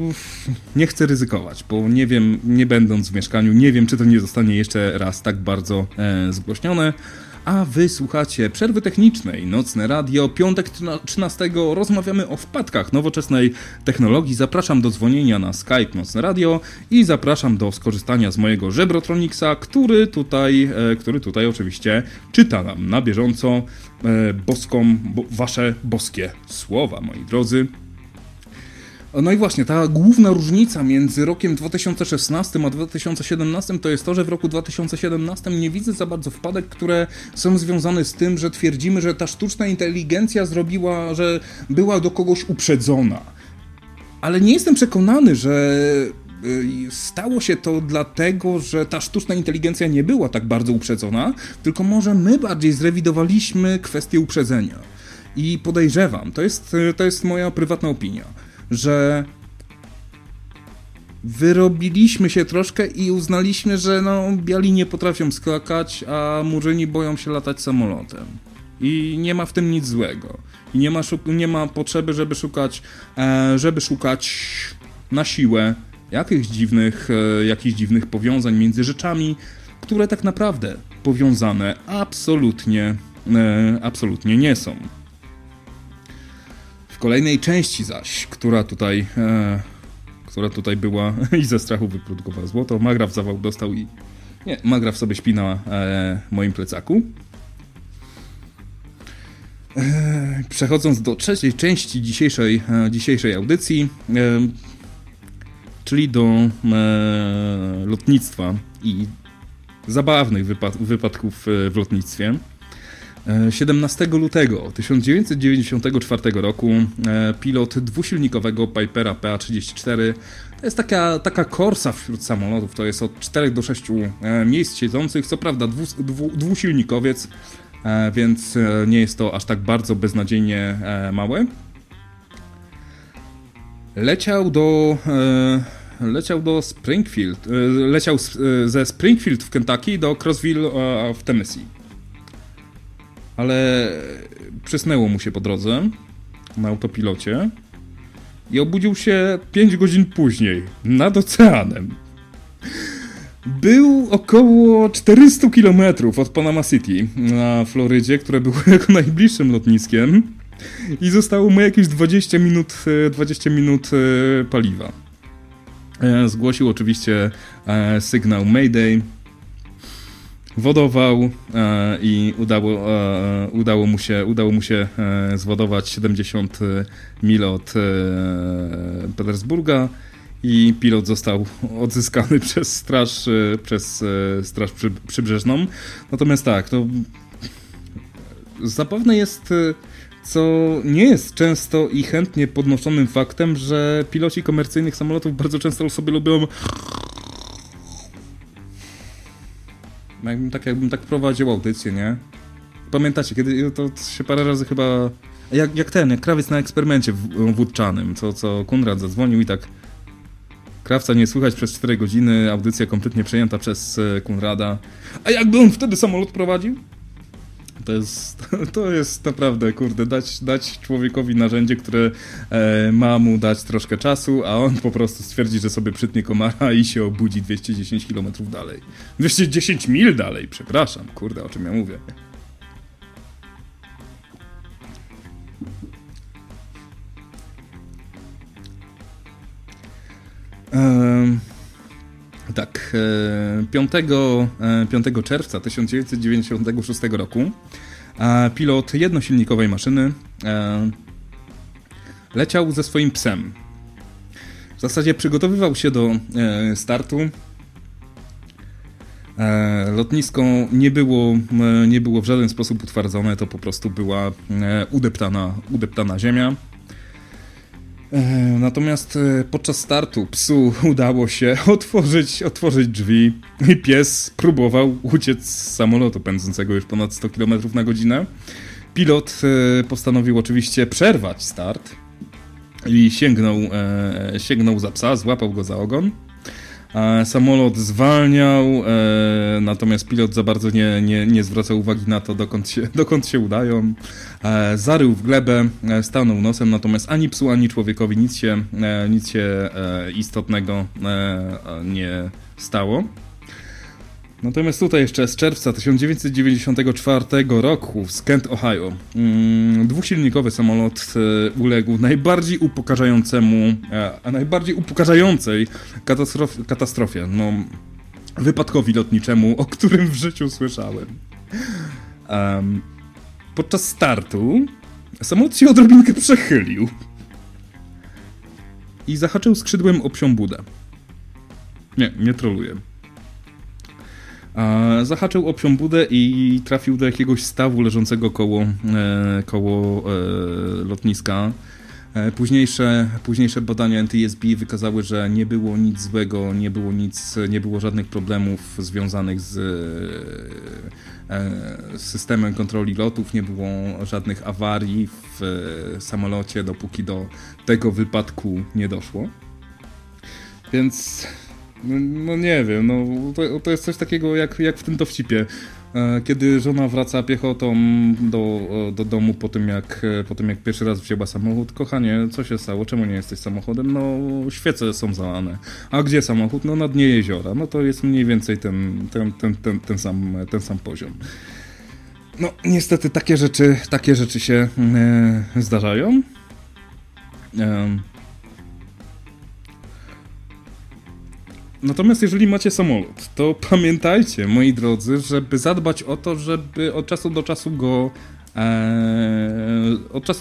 nie chcę ryzykować, bo nie wiem, nie będąc w mieszkaniu, nie wiem, czy to nie zostanie jeszcze raz tak bardzo zgłośnione. A wy słuchacie przerwy technicznej, Nocne Radio, piątek 13, rozmawiamy o wpadkach nowoczesnej technologii. Zapraszam do dzwonienia na Skype Nocne Radio i zapraszam do skorzystania z mojego żebrotroniksa, który tutaj oczywiście czyta nam na bieżąco wasze boskie słowa, moi drodzy. No i właśnie, ta główna różnica między rokiem 2016 a 2017 to jest to, że w roku 2017 nie widzę za bardzo wpadek, które są związane z tym, że twierdzimy, że ta sztuczna inteligencja zrobiła, że była do kogoś uprzedzona. Ale nie jestem przekonany, że stało się to dlatego, że ta sztuczna inteligencja nie była tak bardzo uprzedzona, tylko może my bardziej zrewidowaliśmy kwestię uprzedzenia. I podejrzewam, to jest moja prywatna opinia, że wyrobiliśmy się troszkę i uznaliśmy, że no, biali nie potrafią skakać, a murzyni boją się latać samolotem. I nie ma w tym nic złego. I nie ma potrzeby, żeby szukać na siłę jakichś dziwnych powiązań między rzeczami, które tak naprawdę powiązane absolutnie nie są. W kolejnej części zaś, która tutaj była i ze strachu wyprodukowała złoto, Magraf zawał dostał i... Nie, Magraf sobie śpi na moim plecaku. Przechodząc do trzeciej części dzisiejszej audycji, czyli do lotnictwa i zabawnych wypadków w lotnictwie. 17 lutego 1994 roku pilot dwusilnikowego Pipera PA-34, to jest taka korsa wśród samolotów, to jest od 4 do 6 miejsc siedzących, co prawda dwusilnikowiec, więc nie jest to aż tak bardzo beznadziejnie małe. Leciał ze Springfield w Kentucky do Crossville w Tennessee. Ale przysnęło mu się po drodze na autopilocie i obudził się 5 godzin później nad oceanem. był około 400 km od Panama City na Florydzie, które było jego najbliższym lotniskiem i zostało mu jakieś 20 minut paliwa. Zgłosił oczywiście sygnał Mayday, wodował i udało mu się zwodować 70 mil od Petersburga i pilot został odzyskany przez straż przybrzeżną. Natomiast tak, to zabawne jest, co nie jest często i chętnie podnoszonym faktem, że piloci komercyjnych samolotów bardzo często sobie lubią... Jakbym tak prowadził audycję, nie? Pamiętacie, kiedy to się parę razy chyba... Jak krawiec na eksperymencie wódczanym, co Konrad zadzwonił i tak... Krawca nie słychać przez 4 godziny, audycja kompletnie przejęta przez Konrada. A jakby on wtedy samolot prowadził? To jest naprawdę, kurde, dać człowiekowi narzędzie, które ma mu dać troszkę czasu, a on po prostu stwierdzi, że sobie przytnie komara i się obudzi 210 km dalej. 210 mil dalej, przepraszam, kurde, o czym ja mówię. Tak, 5 czerwca 1996 roku pilot jednosilnikowej maszyny leciał ze swoim psem. W zasadzie przygotowywał się do startu. Lotnisko nie było w żaden sposób utwardzone, to po prostu była udeptana ziemia. Natomiast podczas startu psu udało się otworzyć drzwi i pies próbował uciec z samolotu pędzącego już ponad 100 km na godzinę. Pilot postanowił oczywiście przerwać start i sięgnął za psa, złapał go za ogon. Samolot zwalniał, natomiast pilot za bardzo nie zwracał uwagi na to, dokąd się udają. Zarył w glebę, stanął nosem, natomiast ani psu, ani człowiekowi nic się istotnego nie stało. Natomiast tutaj jeszcze z czerwca 1994 roku w Kent, Ohio, dwusilnikowy samolot uległ najbardziej upokarzającej katastrofie, wypadkowi lotniczemu, o którym w życiu słyszałem. Podczas startu samolot się odrobinkę przechylił i zahaczył skrzydłem o psią budę. Nie troluję. Zahaczył o psią budę i trafił do jakiegoś stawu leżącego koło lotniska. Późniejsze badania NTSB wykazały, że nie było nic złego, nie było żadnych problemów związanych z systemem kontroli lotów, nie było żadnych awarii w samolocie, dopóki do tego wypadku nie doszło. Więc... No nie wiem, to jest coś takiego jak w tym dowcipie, kiedy żona wraca piechotą do domu po tym jak pierwszy raz wzięła samochód. Kochanie, co się stało? Czemu nie jesteś samochodem? No, świece są zalane. A gdzie samochód? No, na dnie jeziora. No to jest mniej więcej ten sam poziom. No, niestety takie rzeczy się zdarzają. Natomiast jeżeli macie samolot, to pamiętajcie, moi drodzy, żeby zadbać o to, żeby od czasu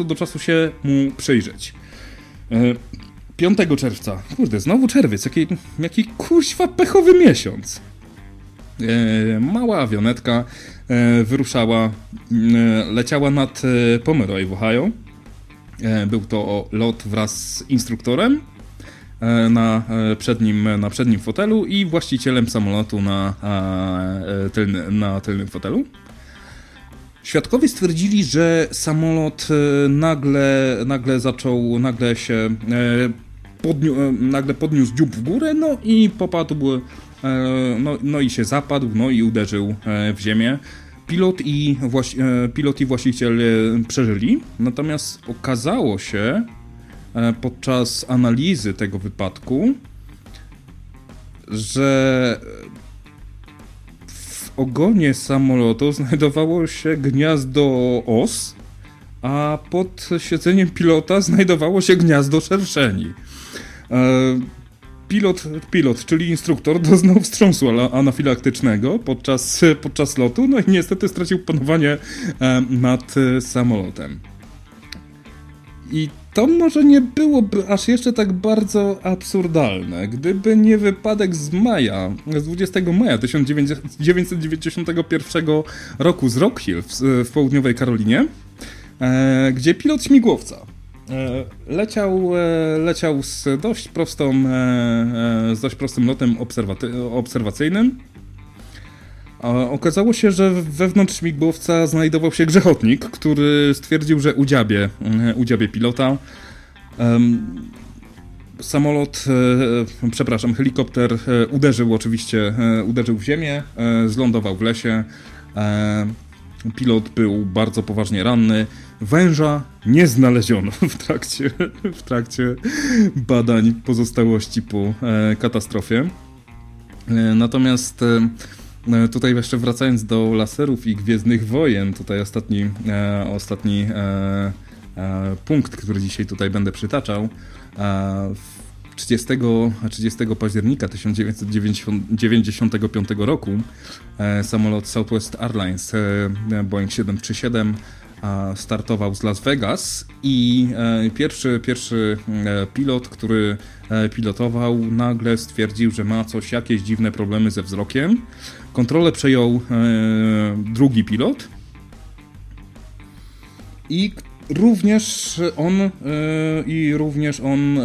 do czasu się mu przyjrzeć. 5 czerwca, kurde, znowu czerwiec, jaki kuźwa pechowy miesiąc. Mała awionetka wyruszała, leciała nad Pomeroy w Ohio. Był to lot wraz z instruktorem na przednim fotelu i właścicielem samolotu na tylnym fotelu. Świadkowie stwierdzili, że samolot nagle podniósł dziób w górę, no i popadł, no i się zapadł, no i uderzył w ziemię. Pilot i właściciel przeżyli, natomiast okazało się podczas analizy tego wypadku, że ogonie samolotu znajdowało się gniazdo os, a pod siedzeniem pilota znajdowało się gniazdo szerszeni. Pilot, czyli instruktor, doznał wstrząsu anafilaktycznego podczas lotu, no i niestety stracił panowanie nad samolotem. I to może nie byłoby aż jeszcze tak bardzo absurdalne, gdyby nie wypadek z 20 maja 1991 roku z Rock Hill w południowej Karolinie, gdzie pilot śmigłowca leciał z dość prostym lotem obserwacyjnym. Okazało się, że wewnątrz śmigłowca znajdował się grzechotnik, który stwierdził, że udziabie pilota. Helikopter uderzył w ziemię, zlądował w lesie. Pilot był bardzo poważnie ranny. Węża nie znaleziono w trakcie badań pozostałości po katastrofie. Natomiast tutaj jeszcze wracając do laserów i Gwiezdnych Wojen, tutaj ostatni punkt, który dzisiaj tutaj będę przytaczał. 30 października 1995 roku samolot Southwest Airlines Boeing 737 startował z Las Vegas i pierwszy pilot, który pilotował, nagle stwierdził, że ma jakieś dziwne problemy ze wzrokiem. Kontrolę przejął drugi pilot i również on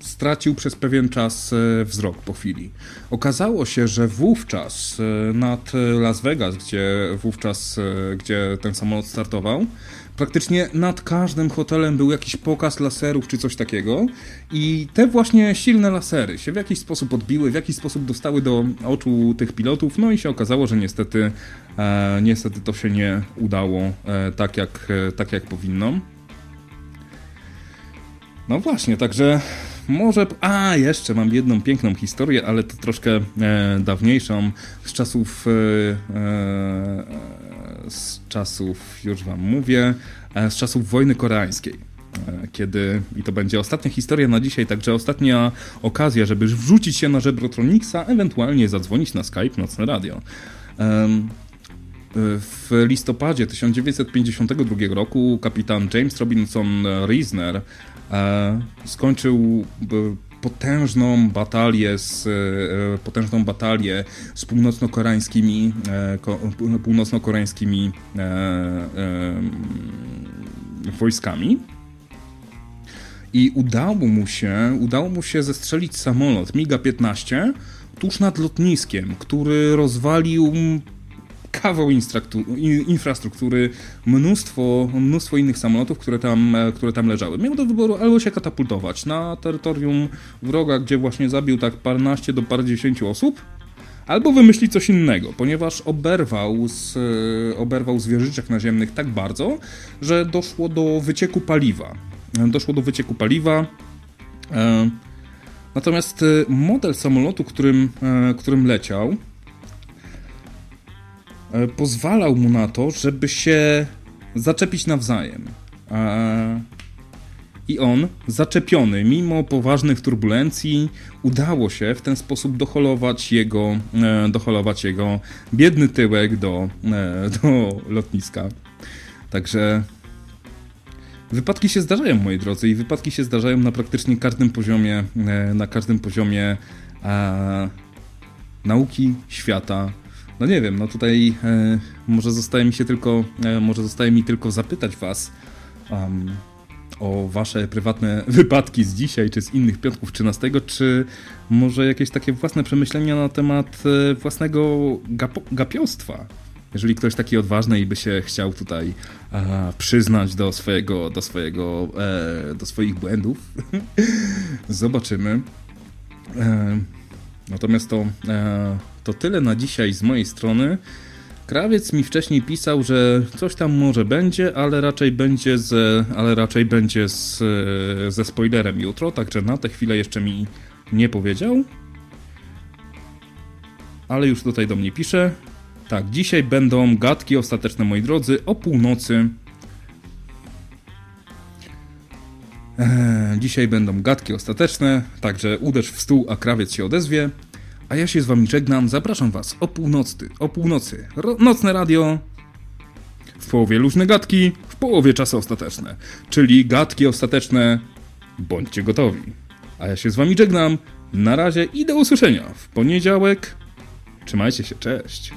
stracił przez pewien czas wzrok po chwili. Okazało się, że wówczas nad Las Vegas, gdzie ten samolot startował, praktycznie nad każdym hotelem był jakiś pokaz laserów czy coś takiego i te właśnie silne lasery się w jakiś sposób odbiły, w jakiś sposób dostały do oczu tych pilotów, no i się okazało, że niestety to się nie udało tak jak powinno. No właśnie, także może... A, jeszcze mam jedną piękną historię, ale to troszkę dawniejszą, z czasów... już wam mówię, z czasów wojny koreańskiej, kiedy, i to będzie ostatnia historia na dzisiaj, także ostatnia okazja, żeby wrzucić się na żebro Tronixa, ewentualnie zadzwonić na Skype Nocne Radio. W listopadzie 1952 roku kapitan James Robinson Reisner skończył potężną batalię z północno-koreańskimi wojskami i udało mu się zestrzelić samolot MiG-15 tuż nad lotniskiem, który rozwalił kawał infrastruktury, mnóstwo innych samolotów, które tam leżały. Miał do wyboru albo się katapultować na terytorium wroga, gdzie właśnie zabił tak paręnaście do par 10 osób, albo wymyślić coś innego, ponieważ oberwał z wieżyczek naziemnych tak bardzo, że doszło do wycieku paliwa. Natomiast model samolotu, którym leciał, pozwalał mu na to, żeby się zaczepić nawzajem. I on, zaczepiony, mimo poważnych turbulencji, udało się w ten sposób doholować jego biedny tyłek do lotniska. Także wypadki się zdarzają, moi drodzy, i wypadki się zdarzają na praktycznie każdym poziomie nauki, świata. No nie wiem, no tutaj może zostaje mi tylko zapytać was o wasze prywatne wypadki z dzisiaj, czy z innych piątków 13, czy może jakieś takie własne przemyślenia na temat własnego gapiostwa. Jeżeli ktoś taki odważny i by się chciał tutaj przyznać do swoich błędów, zobaczymy. Natomiast to tyle na dzisiaj z mojej strony. Krawiec mi wcześniej pisał, że coś tam może będzie, ale raczej będzie ze spoilerem jutro, także na tę chwilę jeszcze mi nie powiedział. Ale już tutaj do mnie pisze. Tak, dzisiaj będą gadki ostateczne, moi drodzy, o północy. Dzisiaj będą gadki ostateczne, także uderz w stół, a krawiec się odezwie. A ja się z wami żegnam, zapraszam was o północy. Nocne radio, w połowie luźne gadki, w połowie czasy ostateczne, czyli gadki ostateczne, bądźcie gotowi. A ja się z wami żegnam, na razie i do usłyszenia w poniedziałek. Trzymajcie się, cześć.